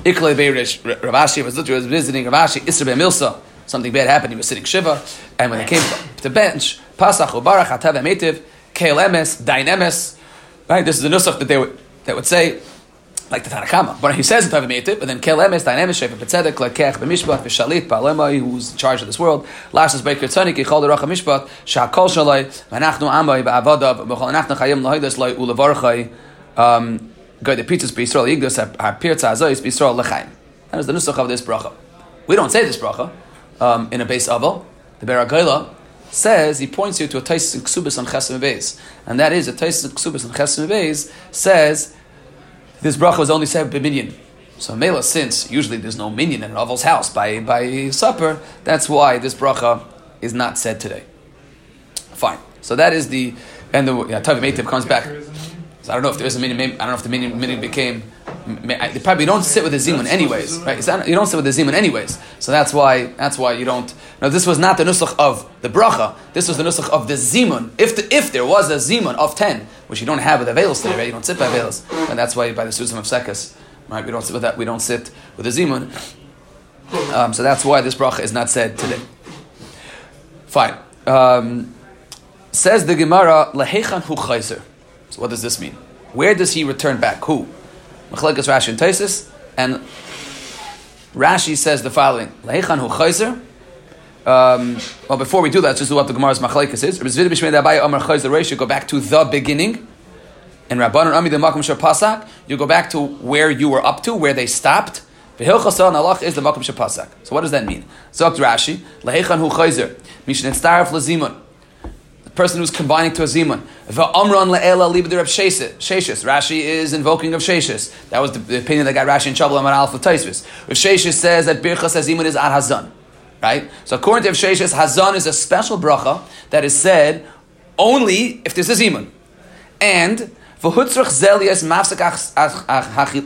Iklei Beirish Ravashi was literally visiting Ravashi Isra Ben Milsa. Something bad happened. He was sitting shiva, and when he came to the bench, Pasach Ubarach Hatav Ametiv Keil Emes Dain Emes. Right, this is the nusach that they would that would say, like the Tanakama. But he says Hatav Ametiv, and then Keil Emes Dain Emes Sheva Betzedek Lekech BeMishpat VeShalit BaAlemai, who's in charge of this world. Lashes Beiker Tzadik Yichol Derach HaMishpat Shakol Shalai V'Anachnu Amai BaAvadav V'Chol Anachnu Chayim LaHoydes Lai Ulevarchai. Um. Go the pizzas b'Yisrael igdos our pirtza azoyis b'Yisrael lechaim. That is the nusach of this bracha. We don't say this bracha um, in a Beis Avel. The Be'er HaGolah says he points you to a Tosefta Ksubis on Ches Mebeis, and that is a Tosefta Ksubis on Ches Mebeis says this bracha was only said by minyan. So Mela, since usually there's no minyan in an Avel's house by by supper, that's why this bracha is not said today. Fine. So that is the and the yeah, Tov Metiv comes back. So I don't know if there is a minyan. I don't know if the minyan became. They probably don't sit with a zimun anyways, right? Not, you don't sit with a zimun anyways, so that's why that's why you don't. No, this was not the nusach of the bracha. This was the nusach of the zimun. If the, if there was a zimun of ten, which you don't have with avelos today, right? You don't sit by avelos, and that's why by the suzum of sekes, right? We don't sit with that. We don't sit with a zimun. Um, so that's why this bracha is not said today. Fine. Um, says the Gemara, lehechan hu chayzer. So what does this mean? Where does he return back? Who? Machlekas Rashi and Taisus. And Rashi says the following. Leichan hu chayzer. Um, well, before we do that, let's just do what the Gemara's machlekas is. You go back to the beginning. And Rabbanon Ami the Makom Shepasak. You go back to where you were up to, where they stopped. V'hilchasal nalach is the Makom Shepasak. So what does that mean? Zogt Rashi. Leichan hu chayzer. Mishin etztaref lezimun. Person who's combining to a zimun. V'amran le'ela libed Reb Sheshes. Rashi is invoking of Sheshes. That was the, the opinion that got Rashi in trouble on Alpha Taisvis. If Sheshes says that birchas hazimun is ad hazan, right? So according to Reb Sheshes, hazan is a special bracha that is said only if there's a zimun. And v'hutzrach zelias mafsek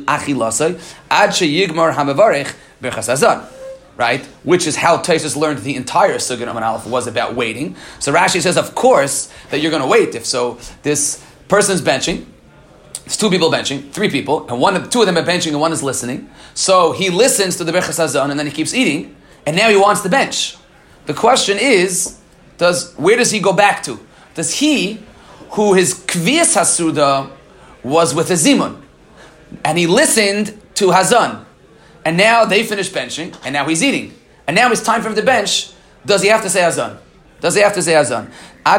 achilasay ad sheyigmar hamavarich birchas hazan. Right, which is how Tosefta learned the entire Sugya Nun Aleph was about waiting. So Rashi says, of course, that you're going to wait. If so, this person's benching. It's two people benching, three people, and one, of, two of them are benching, and one is listening. So he listens to the Birchas Hazan, and then he keeps eating, and now he wants the bench. The question is, does where does he go back to? Does he, who his Kvias Hasuda was with a Zimun, and he listened to Hazan? And now they finish benching, and now he's eating. And now it's time for him to bench. Does he have to say Hazan? Does he have to say Hazan?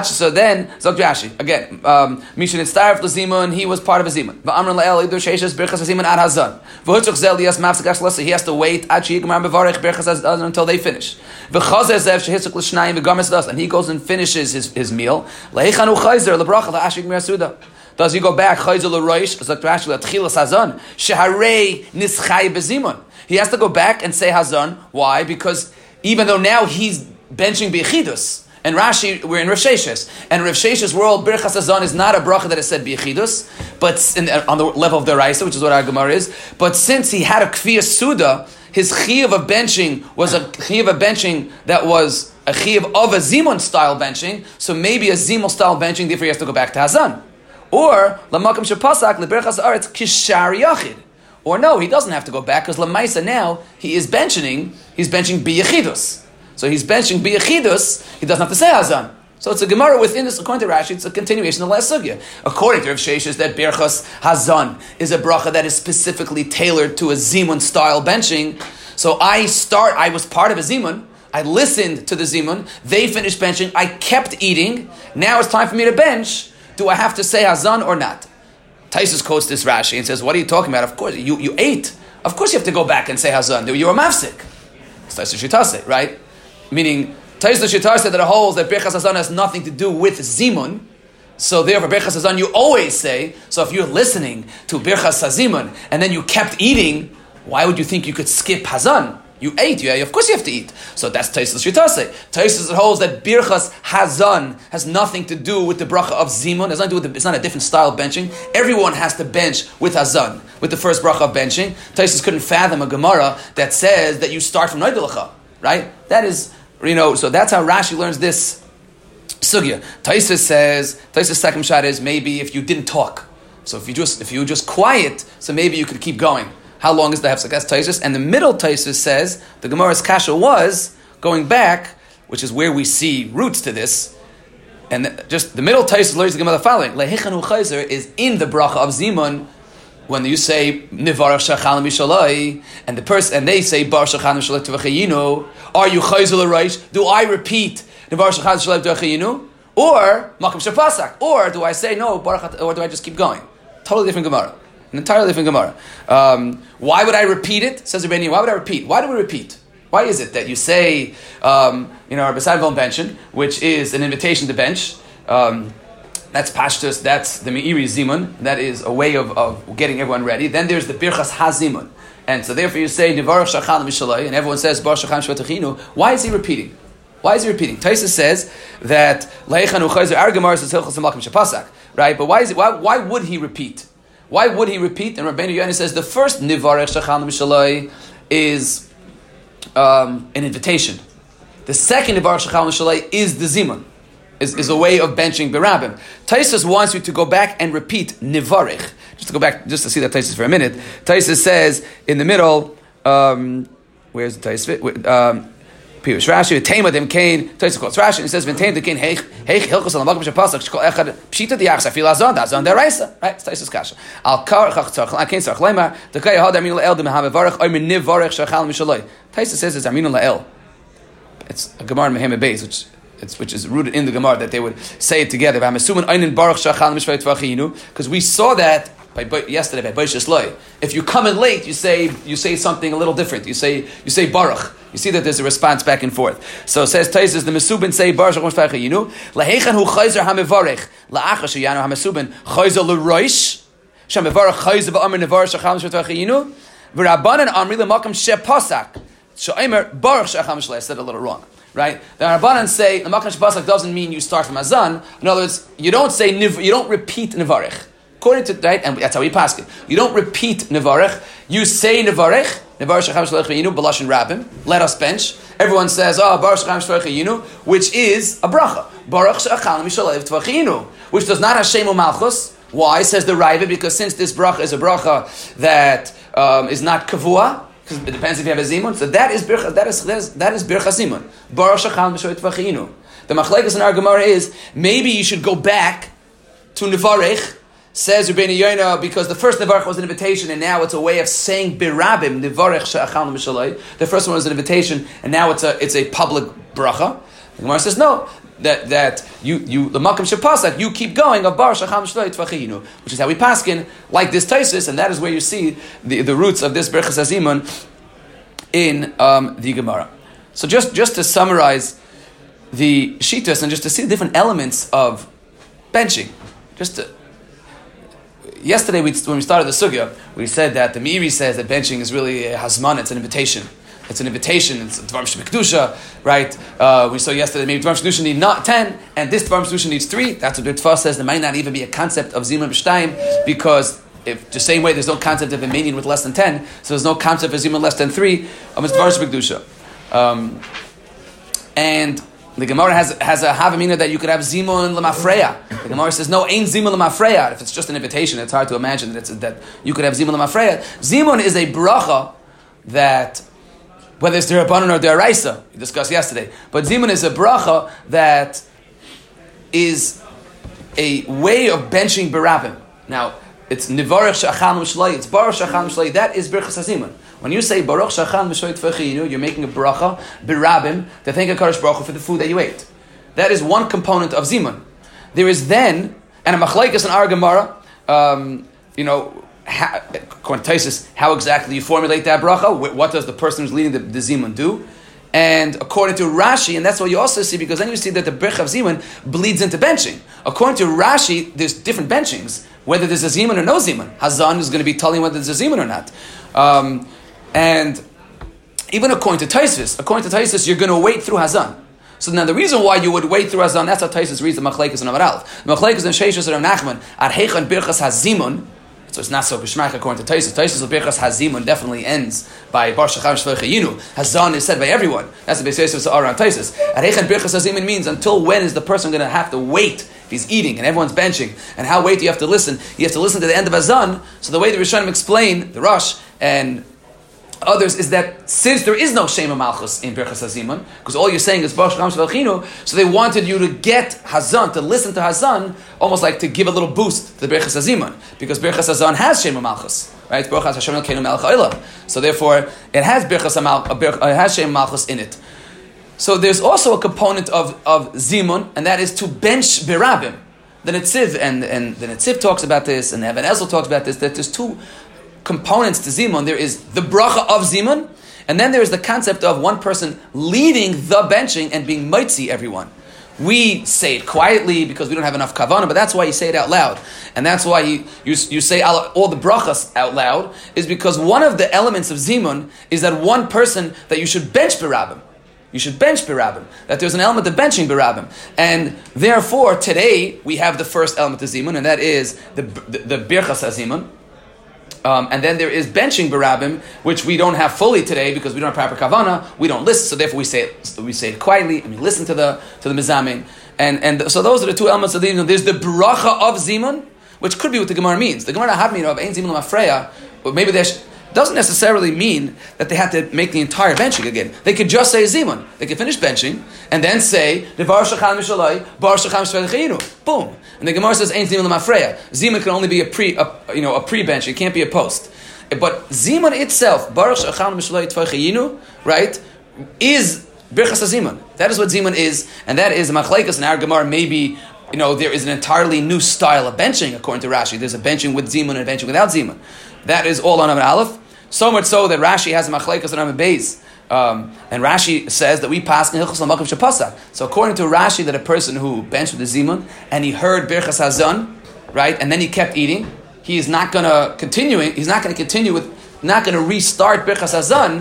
So then, Zog Rashi, again, Mishin Itztaref L'Zimun, he was part of a Zimun. V'amran Le'el, Idur Sheishes, Birchas Zimun Ad Hazan. V'hutzuk Zel, Yas Mavsek Ashlasa, he has to wait, Ad Sheyigmar Bevarech, Birchas Hazan, until they finish. V'chazer Zev, Shehitzuk L'Shnayim, V'garmes Das, and he goes and finishes his, his meal. Le'echanu Chayzer, L'Bracha, L'Ashik Mir Suda. Does he go back, Chayzer L'Roish, Zog Rashi, L'Tchilas Hazan, Sheharei Nischai B'Zimun. He has to go back and say Hazan. Why? Because even though now he's benching B'Yechidus, and Rashi, we're in Rav Sheshes, and Rav Sheshes' world, Birchas Hazan is not a bracha that is said B'Yechidus, but in, on the level of the Raisa, which is what our Gemara is. But since he had a Kfiyas Suda, his Chiyuv of benching was a Chiyuv of benching that was a chiyuv of a Zimon style benching, so maybe a Zimon style benching, therefore he has to go back to Hazan. Or, Lamakam Shapasak, Liberchas Aretz, Kishar Yachid. Or no, he doesn't have to go back, because Lamaisa now, he is benching, he's benching B'yachidus. So he's benching B'yachidus, he doesn't have to say Hazan. So it's a Gemara within this, according to Rashi, it's a continuation of the last sugya. According to Rav Sheshes, that Birchas Hazan is a bracha that is specifically tailored to a Zimun-style benching. So I start, I was part of a Zimun, I listened to the Zimun, they finished benching, I kept eating, now it's time for me to bench, do I have to say Hazan or not? Taisus quotes this Rashi and says, what are you talking about? Of course, you, you ate. Of course you have to go back and say Hazan, you were mafsik. It's Taisus Shitase, right? Meaning, Taisus Shitar said that it holds that Birchas Hazan has nothing to do with Zimun. So therefore, Birchas Hazan you always say. So if you're listening to Birchas HaZimun and then you kept eating, why would you think you could skip Hazan? You ate, yeah, of course you have to eat. So that's Taisus Shitar say. Taisus holds that Birchas Hazan has nothing to do with the bracha of Zimun. It has nothing to do with the, it's not a different style of benching. Everyone has to bench with Hazan, with the first bracha of benching. Taisus couldn't fathom a Gemara that says that you start from Noidalacha, right? That is... You know, so that's how Rashi learns this sugya. Taisus says, Taisus' second shot is maybe if you didn't talk. So if you just if you just quiet, so maybe you could keep going. How long is the hefsek? That's Taisus. And the middle Taisus says the Gemara's kasha was going back, which is where we see roots to this. And just the middle Taisus learns the Gemara the following: Lehichanu chayzer is in the bracha of Zimun. When you say Nivarach Shachan Mishalai, and the person and they say Bar Shachan Mishalai Tvachayinu, are you Chayzel Reish? Do I repeat Nivarach Shachan Mishalai Tvachayinu, or Makom Shapasak, or do I say no Baruch? Or do I just keep going? Totally different Gemara, an entirely different Gemara. Um, why would I repeat it? Says Rebbeinu. Why would I repeat? Why do we repeat? Why is it that you say um, you know our Beside Benchen, which is an invitation to bench? Um, That's Pashtus, that's the Meiri Zimun, that is a way of, of getting everyone ready. Then there's the Birchas HaZimun. And so therefore you say, Nivarach Shachan Mishalai, and everyone says, Bar Shachan Shvatachinu. Why is he repeating? Why is he repeating? Taisus says that, Laichan Uchayzer, our Gemara says, Hilchas Malkim Shapasak, right? But why is it, why, why would he repeat? Why would he repeat? And Rabbeinu Yonah says, the first Nivarach Shachan Mishalai is um, an invitation. The second Nivarach Shachan Mishalai is the Zimun. Is, is a way of benching Berabim. Taisus wants you to go back and repeat Nivarich. Just to go back, just to see that Taisus for a minute. Taisus says in the middle, um, where's the Taisus? Um, Pirush Rashi, Tema Dem Kain. Taisus quotes Rashi and he says, "V'teim Dem Kain heich heich hilchos al makom shepasach shkol echad pshita diachsa fil azon azon deraisa." Right? Taisus kasha. Al kar chachtzach al kain tzach leimar dekay had aminu lael dem hamivarich oimin nivarich shachal mishaloi. Taisus says it's aminu lael. It's a Gemara Mehemed Beis, which. It's, which is rooted in the Gemara that they would say it together. Because we saw that by, yesterday by Beis Yosef. If you come in late, you say you say something a little different. You say you say Baruch. You see that there's a response back and forth. So it says Taisus the Mesubin say Baruch Shachachayinu laheichan hu chayzer hamivarich laachas sheyanu hamesubin chayzer l'roish shamivarich chayzer ba'amir nevarich shacham shachachayinu v'rabanan amri l'makam shepasak shaimer Baruch shacham shlei. I said a little wrong. Right, the Rabbanan say the Makom Shapasak doesn't mean you start from Hazan. In other words, you don't say niv, you don't repeat Nivarech. According to right, and that's how we pass it. You don't repeat Nivarech. You say Nivarech. Nivarech Shacham Shalach Yinu Balash and Rabbim. Let us bench. Everyone says, "Oh, Baruch Shacham Shalach Yinu," which is a bracha. Baruch Shacham Mishalev Tvachinu, which does not have Shem Umalchus. Why says the Rava? Because since this bracha is a bracha that um, is not kavua. Because it depends if you have a Zimun. So that is Birchas that is, that is, that is Birchas Zimun. Baruch Shachan B'Shoy Tvachinu. The Machlekes in our Gemara is, maybe you should go back to Nevarech, says Rebbeinu Yonah, because the first Nevarech was an invitation, and now it's a way of saying Birabim, Nevarech Shachan B'Shalai. The first one was an invitation, and now it's a it's a public bracha. The Gemara says, no, that that you, you the Makom Shepasak, you keep going of Baruch Shachan B'Shalai Tvachinu, which is how we paskin, like this Taisus, and that is where you see the, the roots of this Birchas HaZimun in um, the Gemara. So just, just to summarize the Shittas and just to see the different elements of benching. Just to, yesterday we, when we started the sugya, we said that the Meiri says that benching is really a hazman, it's an invitation. It's an invitation, it's a Dvar Shemekdusha, right? Uh, we saw yesterday maybe Dvar Shemekdusha need not ten, and this Dvar Shemekdusha needs three. That's what the Tfah says. There might not even be a concept of Zimun B'Shtayim because if the same way there's no concept of a minion with less than ten, so there's no concept of a Zimun less than three, um, it's Dvar Shemekdusha. Um, and The Gemara has has a havamina that you could have Zimon Lamafreya. The Gemara says, no, ain't Zimon Lamafreya. If it's just an invitation, it's hard to imagine that, it's, that you could have Zimon Lamafreya. Zimon is a bracha that, whether it's Derabanan or Deraisa, we discussed yesterday, but Zimon is a bracha that is a way of benching Barabim. Now, it's Nivarach Shachan Mishlei, it's Baruch Shachan Mishlei, that is Birchas HaZimon. When you say Baruch Shachan Mishlei Tfechinu, you're making a bracha, Birabim, to thank HaKadosh Baruch Hu for the food that you ate. That is one component of Zimon. There is then, and a Machlaikas in our Gemara, um, you know, how, how exactly you formulate that bracha, what does the person who's leading the, the Zimon do? And according to Rashi, and that's what you also see, because then you see that the Birch of Zimon bleeds into benching. According to Rashi, there's different benchings, whether there's a Zimon or no Zimon. Hazan is going to be telling whether there's a Zimon or not. Um, and even according to Tosefta, according to Tosefta, you're going to wait through Hazan. So now the reason why you would wait through Hazan, that's how Tosefta reads the Machlekes and Amar Aleph. The Machlekes and Sheishas and Rav Nachman, Ad Heichan Birchas HaZimon. So it's not so b'shmach according to Tosefta. Tosefta's Birchas HaZimon definitely ends by Baruch Shachan Mishlei Chayinu. Hazan is said by everyone. That's the Beis Yosef's Aran Tosefta. Ad Heichan Birchas HaZimon means until when is the person going to have to wait? He's eating and everyone's benching. And how wait do you have to listen? You have to listen to the end of Hazan. So the way the Rishonim explain, the Rosh and others, is that since there is no Shema Malchus in Birchas HaZimon, because all you're saying is Baruch Shachan Mishlei Chayinu, so they wanted you to get Hazan, to listen to Hazan, almost like to give a little boost to the Birchas HaZimon, because Birchas HaZan has Shema Malchus, right? Baruch Hashem Elokeinu Melech HaOlam. So therefore, it has Birchas HaMalchus, it has Shema Malchus in it. So there's also a component of, of Zimon, and that is to bench Birabim. The Netziv, and, and the Netziv talks about this, and the Ibn Ezra talks about this, that there's two components to Zimon. There is the bracha of Zimon, and then there is the concept of one person leading the benching and being mitzi everyone. We say it quietly because we don't have enough kavanah, but that's why you say it out loud. And that's why you, you, you say all the brachas out loud, is because one of the elements of Zimon is that one person that you should bench Birabim. You should bench Birabim. That there's an element of benching Birabim. And therefore, today, we have the first element of Zimon, and that is the the, the Birchas HaZimon. Um, and then there is benching Birabim, which we don't have fully today because we don't have proper Kavanah. We don't list, so therefore we say it, we say it quietly, and we listen to the to the Mizamin. And and so those are the two elements of Zimon. There's the Bracha of Zimon, which could be what the Gemara means. The Gemara Havmina of Ein Zimon L'Mafreya, but maybe there's... doesn't necessarily mean that they have to make the entire benching again. They could just say Zimon. They could finish benching and then say Baruch Shachan Mishlei, Baruch Shachan Mishlei Chayinu. Boom. And the Gemara says Ein Zimon L'Mafreya. Zimon can only be a pre, a, you know, a pre-bench. It can't be a post. But Zimon itself, Baruch Shachan Mishlei Chayinu, right, is Birchas HaZimon. That is what Zimon is, and that is Machlekes and our Gemara maybe. You know, there is an entirely new style of benching, according to Rashi. There's a benching with Zimon and a benching without Zimon. That is all on Amar Aleph. So much so that Rashi has a Machleikas on Amar Beis. Um, and Rashi says that we pass in Hilchos L'Makom Shepasak. So according to Rashi, that a person who benched with the Zimon, and he heard Birchas HaZan, right, and then he kept eating, he is not going to continue, he's not going to continue with, not going to restart Birchas HaZan,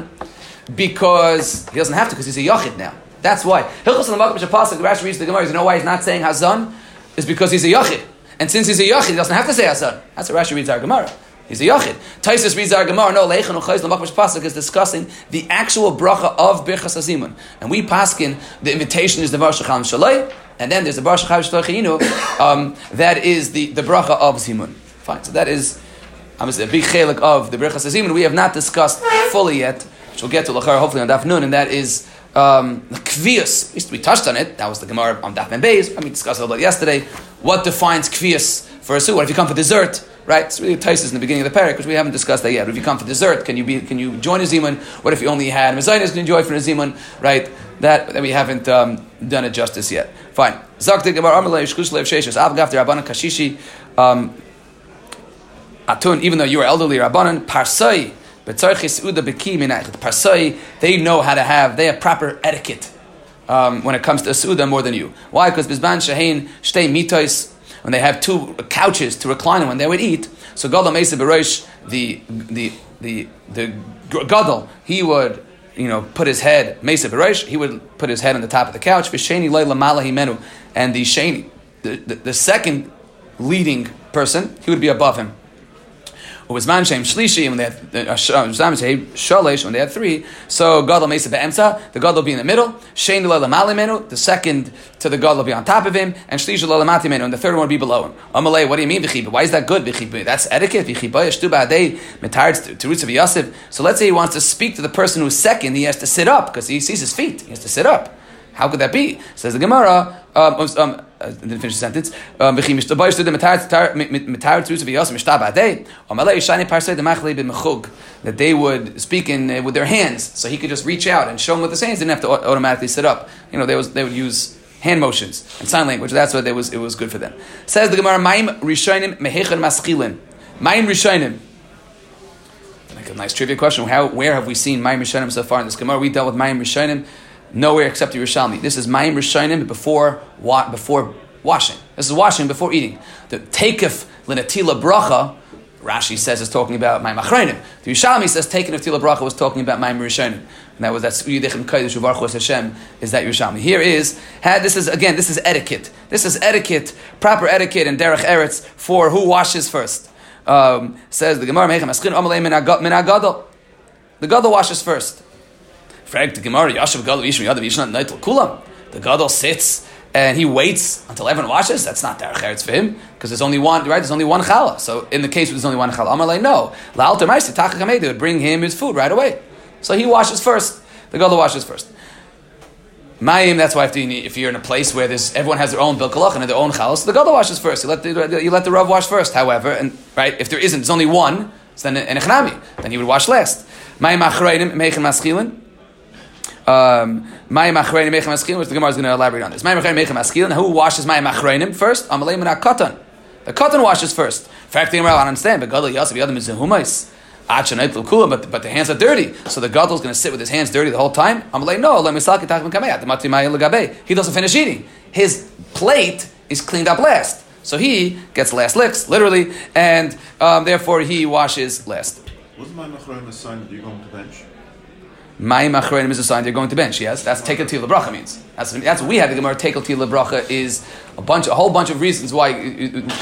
because he doesn't have to, because he's a Yachid now. That's why. Hilchos L'Makom Shepasak, Rashi reads the Gemara, you know why he's not saying Hazan? It's because he's a Yachid. And since he's a Yachid, he doesn't have to say Hazan. That's what Rashi reads our Gemara. He's a Yachid. Tosefta reads our Gemara, no, Leichen Uchayz L'Makom Shepasak is discussing the actual bracha of Birchas HaZimon. And we paskin, the invitation is the Baruch Shachan Mishlei, and then there's the Baruch Shachan Mishlei Chayinu, um, that is the, the bracha of Zimon. Fine, so that is, obviously, a big chelik of the Birchas HaZimon. We have not discussed fully yet, which we'll get to Lachar, hopefully, on Daf Nun, and that is Um, the kvius, at least we touched on it. That was the Gemara on Daf Mem Beis. I mean, discussed a little bit yesterday. What defines kvius for a suit? What if you come for dessert, right? It's really Tosefta in the beginning of the parak, which we haven't discussed that yet. But if you come for dessert, can you be? Can you join a Zimon? What if you only had mezainis to enjoy for a Zimon, right? That that we haven't um, done it justice yet. Fine. Zakti Gemara Amalei Shkushlev Sheishas Avgav Rabbanan Kashishi Atun. Even though you are elderly, Rabbanan Parsei. Parsoi, they know how to have, they have proper etiquette um, when it comes to Suda more than you. Why? Because Bizban Shahin Shtei Mitos, when they have two couches to recline on when they would eat, so Gadol Meisa Berosh, the the the the Gadol, he would you know put his head Meisa Berosh, he would put his head on the top of the couch. V'Sheni Lo Lamala Himenu, and the Sheni, the the second leading person, he would be above him. Ubezman Shem Shlishi, when they had Shalish, when they had three, so Gadol Mesa Be'emsa, the Gadol will be in the middle, Shein Lalamali Menu, the second to the Gadol will be on top of him, and Shlishi Lalamati Menu, and the third one will be below him. Amalei, what do you mean, Vichiba? Why is that good, Vichiba? That's etiquette, Vichiba, Yashtuba Adei, Metarz, Terutz of Yosef. So let's say he wants to speak to the person who's second, he has to sit up, because he sees his feet, he has to sit up. How could that be? Says the Gemara, um, um, I didn't finish the sentence. That they would speak in uh, with their hands, so he could just reach out and show them with his hands. Didn't have to automatically sit up. You know, they was they would use hand motions and sign language. That's what it was. It was good for them. Says the Gemara, Ma'im Rishonim Mehecher Maschilin. Ma'im Rishonim. Like a nice trivia question. How where have we seen Ma'im Rishonim so far in this Gemara? We dealt with Ma'im Rishonim nowhere except the Yerushalmi. This is Mayim Rishonim before wa- before washing. This is washing before eating. The Takef L'Natila Bracha, Rashi says, is talking about Mayim Achronim. The Yerushalmi says Takef L'Natila Bracha was talking about Mayim Rishonim. And that was that's Yudechem Kodesh Uvarchos Hashem is that Yerushalmi. Here is, had, this is, again, this is etiquette. This is etiquette, proper etiquette in Derech Eretz for who washes first. Um, says the Gemara, Mechem Aschin Omalei Min HaGadol. The Gadol washes first. The Gadol sits and he waits until everyone washes. That's not derech eretz for him because there's only one, right? There's only one challah. So in the case where there's only one challah, Amalei no. La'alter ma'aseh tachach hamei, they would bring him his food right away. So he washes first. The Gadol washes first. Mayim, that's why if you're in a place where there's everyone has their own bilkalach and their own challah, so the Gadol washes first. You let the you let the Rav wash first. However, and right, if there isn't, there's only one. So then an echnami, then he would wash last. Mayim achreinim meichen maschilin. Um, Mayim Achreinim Mechem Aschilin, which the Gemara is going to elaborate on this. Mayim Achreinim Mechem Aschilin, who washes Mayim Achreinim first? Amalei Minah Katan. The Katan washes first. In fact, the Gemara, I don't understand, but Gadol Yosef Yadam is a Humais. But, but the hands are dirty. So the Gadol is going to sit with his hands dirty the whole time. Amalei no, he doesn't finish eating. His plate is cleaned up last. So he gets last licks, literally, and um, therefore he washes last. Wasn't Mayim Achreinim a sign that you're going to bench? Mayim Achreinim is a sign they're going to bench. Yes, that's Tekel Tila Bracha means. That's that's what we have the Gemara. Tekel Tila Bracha is a bunch, a whole bunch of reasons why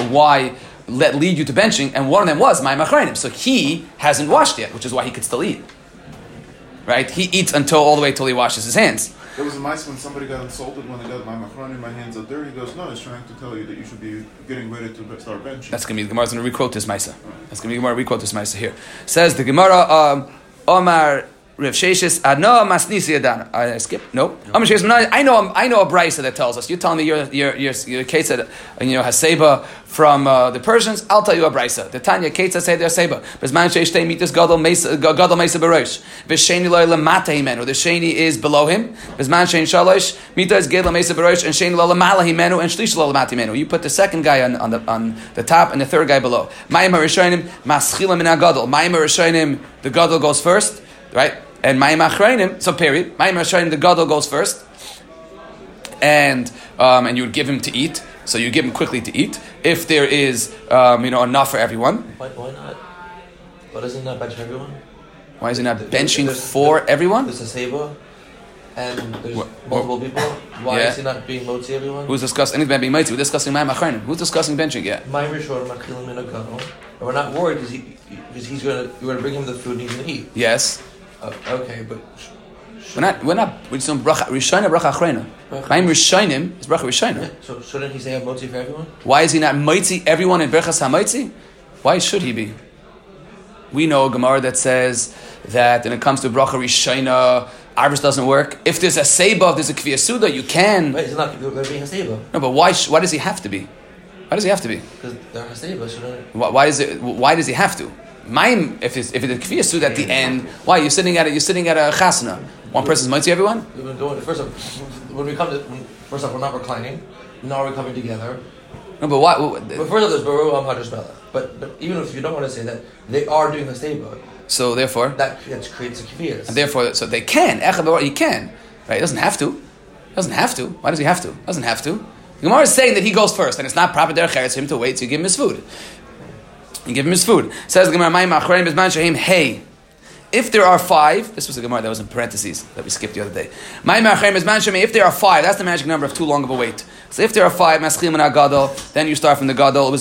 why that lead you to benching, and one of them was Mayim Achreinim. So he hasn't washed yet, which is why he could still eat. Right? He eats until all the way till he washes his hands. There was a mice when somebody got insulted when they got Mayim Achreinim, my hands are dirty. He goes, no, he's trying to tell you that you should be getting ready to start benching. That's gonna be the Gemara's gonna requote this Maisa. That's gonna be the Gemara requote this Maisa here. Says the Gemara, um, Omar. Rav Sheshes, I know Masnisi Adana. I skipped. No, I know. I know a brisa that tells us. You're telling me your your your your case that you know Haseba from uh, the Persians. I'll tell you a brisa. The Tanya Kates say they're Haseba. Bezman Sheshtei meet this Gadol Mesa Gadol Mesa Berosh. Vesheni Lo Lamatei Menu. The Sheni is below him. Bezman Shein Shalosh meet this Gadol Mesa Berosh and Sheni Lo Lamalahi Menu and Shlish Lo Lamatei Menu. You put the second guy on, on the on the top and the third guy below. Mayim Rishonim Maschilim Min HaGadol. Mayim Rishonim the Gadol goes first, right? And Mayim Achreinim, so period. Mayim Achreinim, the Gadol goes first, and um, and you would give him to eat. So you give him quickly to eat if there is um, you know enough for everyone. Why, why not? Why doesn't that bench everyone? Why is he not the, benching there's, for there's, everyone? There's a saber, and there's what, multiple what? people. Why yeah. is he not being motzi everyone? Who's discussing anything about being motzi? We're discussing Mayim Achreinim. Who's discussing benching yet? Mayim Rishonim Achreinim in a Gadol, and we're not worried because he because he's gonna you're gonna bring him the food and he's gonna eat. Yes. Uh, okay, but we're not. We're not. We're just on bracha rishona, bracha achreina. Mayim rishonim is bracha rishona. Yeah, so shouldn't he say have motzi for everyone? Why is he not motzi everyone in berachas hamotzi? Why should he be? We know a Gemara that says that when it comes to bracha rishona, arvus doesn't work. If there's a seiba, if there's a kviyasuda, you can. Wait, it's not going to be a seiba. No, but why? Sh- why does he have to be? Why does he have to be? Because they're a seiba, shouldn't why, why is it? Why does he have to? Mayim, if it's if it's a kfiyah suit at the end, why you're sitting at it? You're sitting at a chasna. One person's mighty, everyone. First off, when we come to first off, we're not reclining. Now we're coming together. No, but why? But first off, there's baruch hamadosh melech. But but even if you don't want to say that, they are doing the seiba. So therefore, that, that creates a kfiyah. And therefore, so they can. Echad he can. Right? He doesn't have to. He doesn't have to. Why does he have to? He doesn't have to. The Gemara is saying that he goes first, and it's not proper derech eretz for him to wait to give him his food. And give him his food. Says the Gemara, "Mayim Achreinim Bizman Shehem Hey." if there are five, this was a Gemara that was in parentheses that we skipped the other day. If there are five, that's the magic number of too long of a wait. So if there are five, then you start from the gadol. If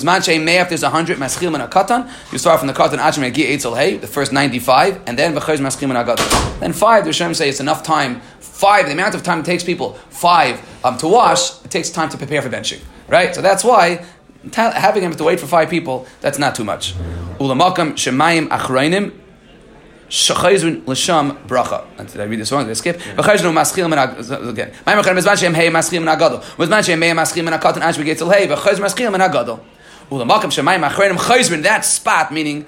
there's a hundred, you start from the katan, the first ninety-five, and then then five, the Shem say it's enough time. Five, the amount of time it takes people, five, um, to wash, it takes time to prepare for benching, right? So that's why having him to wait for five people, that's not too much. Ulamakam shemayim achrainim. Shachayzun l'sham bracha. Did I read this wrong? Did I skip? V'chayznu maschil min ha'gadol. Again. Ma'im achrayim bezman she'em hei maschil min ha'gadol. Bezman she'em hei maschil min ha'katan ash v'geitzel hei. V'chayzun maschil min ha'gadol. Ulamakam shemayim achrainim chayzun. That spot, meaning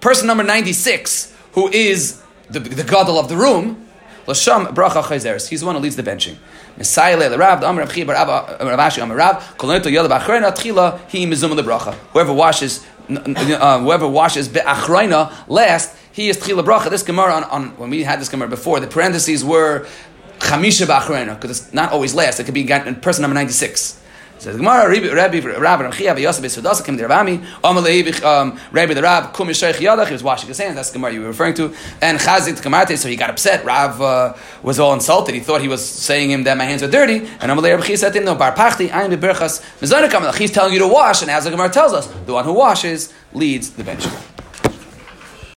person number ninety-six, who is the, the gadol of the room, l'sham bracha chayzeres. He's the one who leads the benching. Whoever washes, uh, whoever washes be'achrayna last, he is tchila bracha. This Gemara on, on when we had this Gemara before, the parentheses were chamisha be'achrayna because it's not always last. It could be person number ninety-six. Says Gemara, Rabbi, Rabbi, Rabbi, Rabbi, Rabbi Yosef, Beis Yosef, came to Ravami. Amalei, Rabbi the Rab, Kum Yisheich Yadach. He was washing his hands. That's the Gemara you were referring to. And Chazit Kamate, so he got upset. Rav uh, was all insulted. He thought he was saying him that my hands are dirty. And Amalei Rabbi said to him, no, Bar Pachti, I am the Berchas Mezonik Amalach. He's telling you to wash, and as the Gemara tells us, the one who washes leads the bench.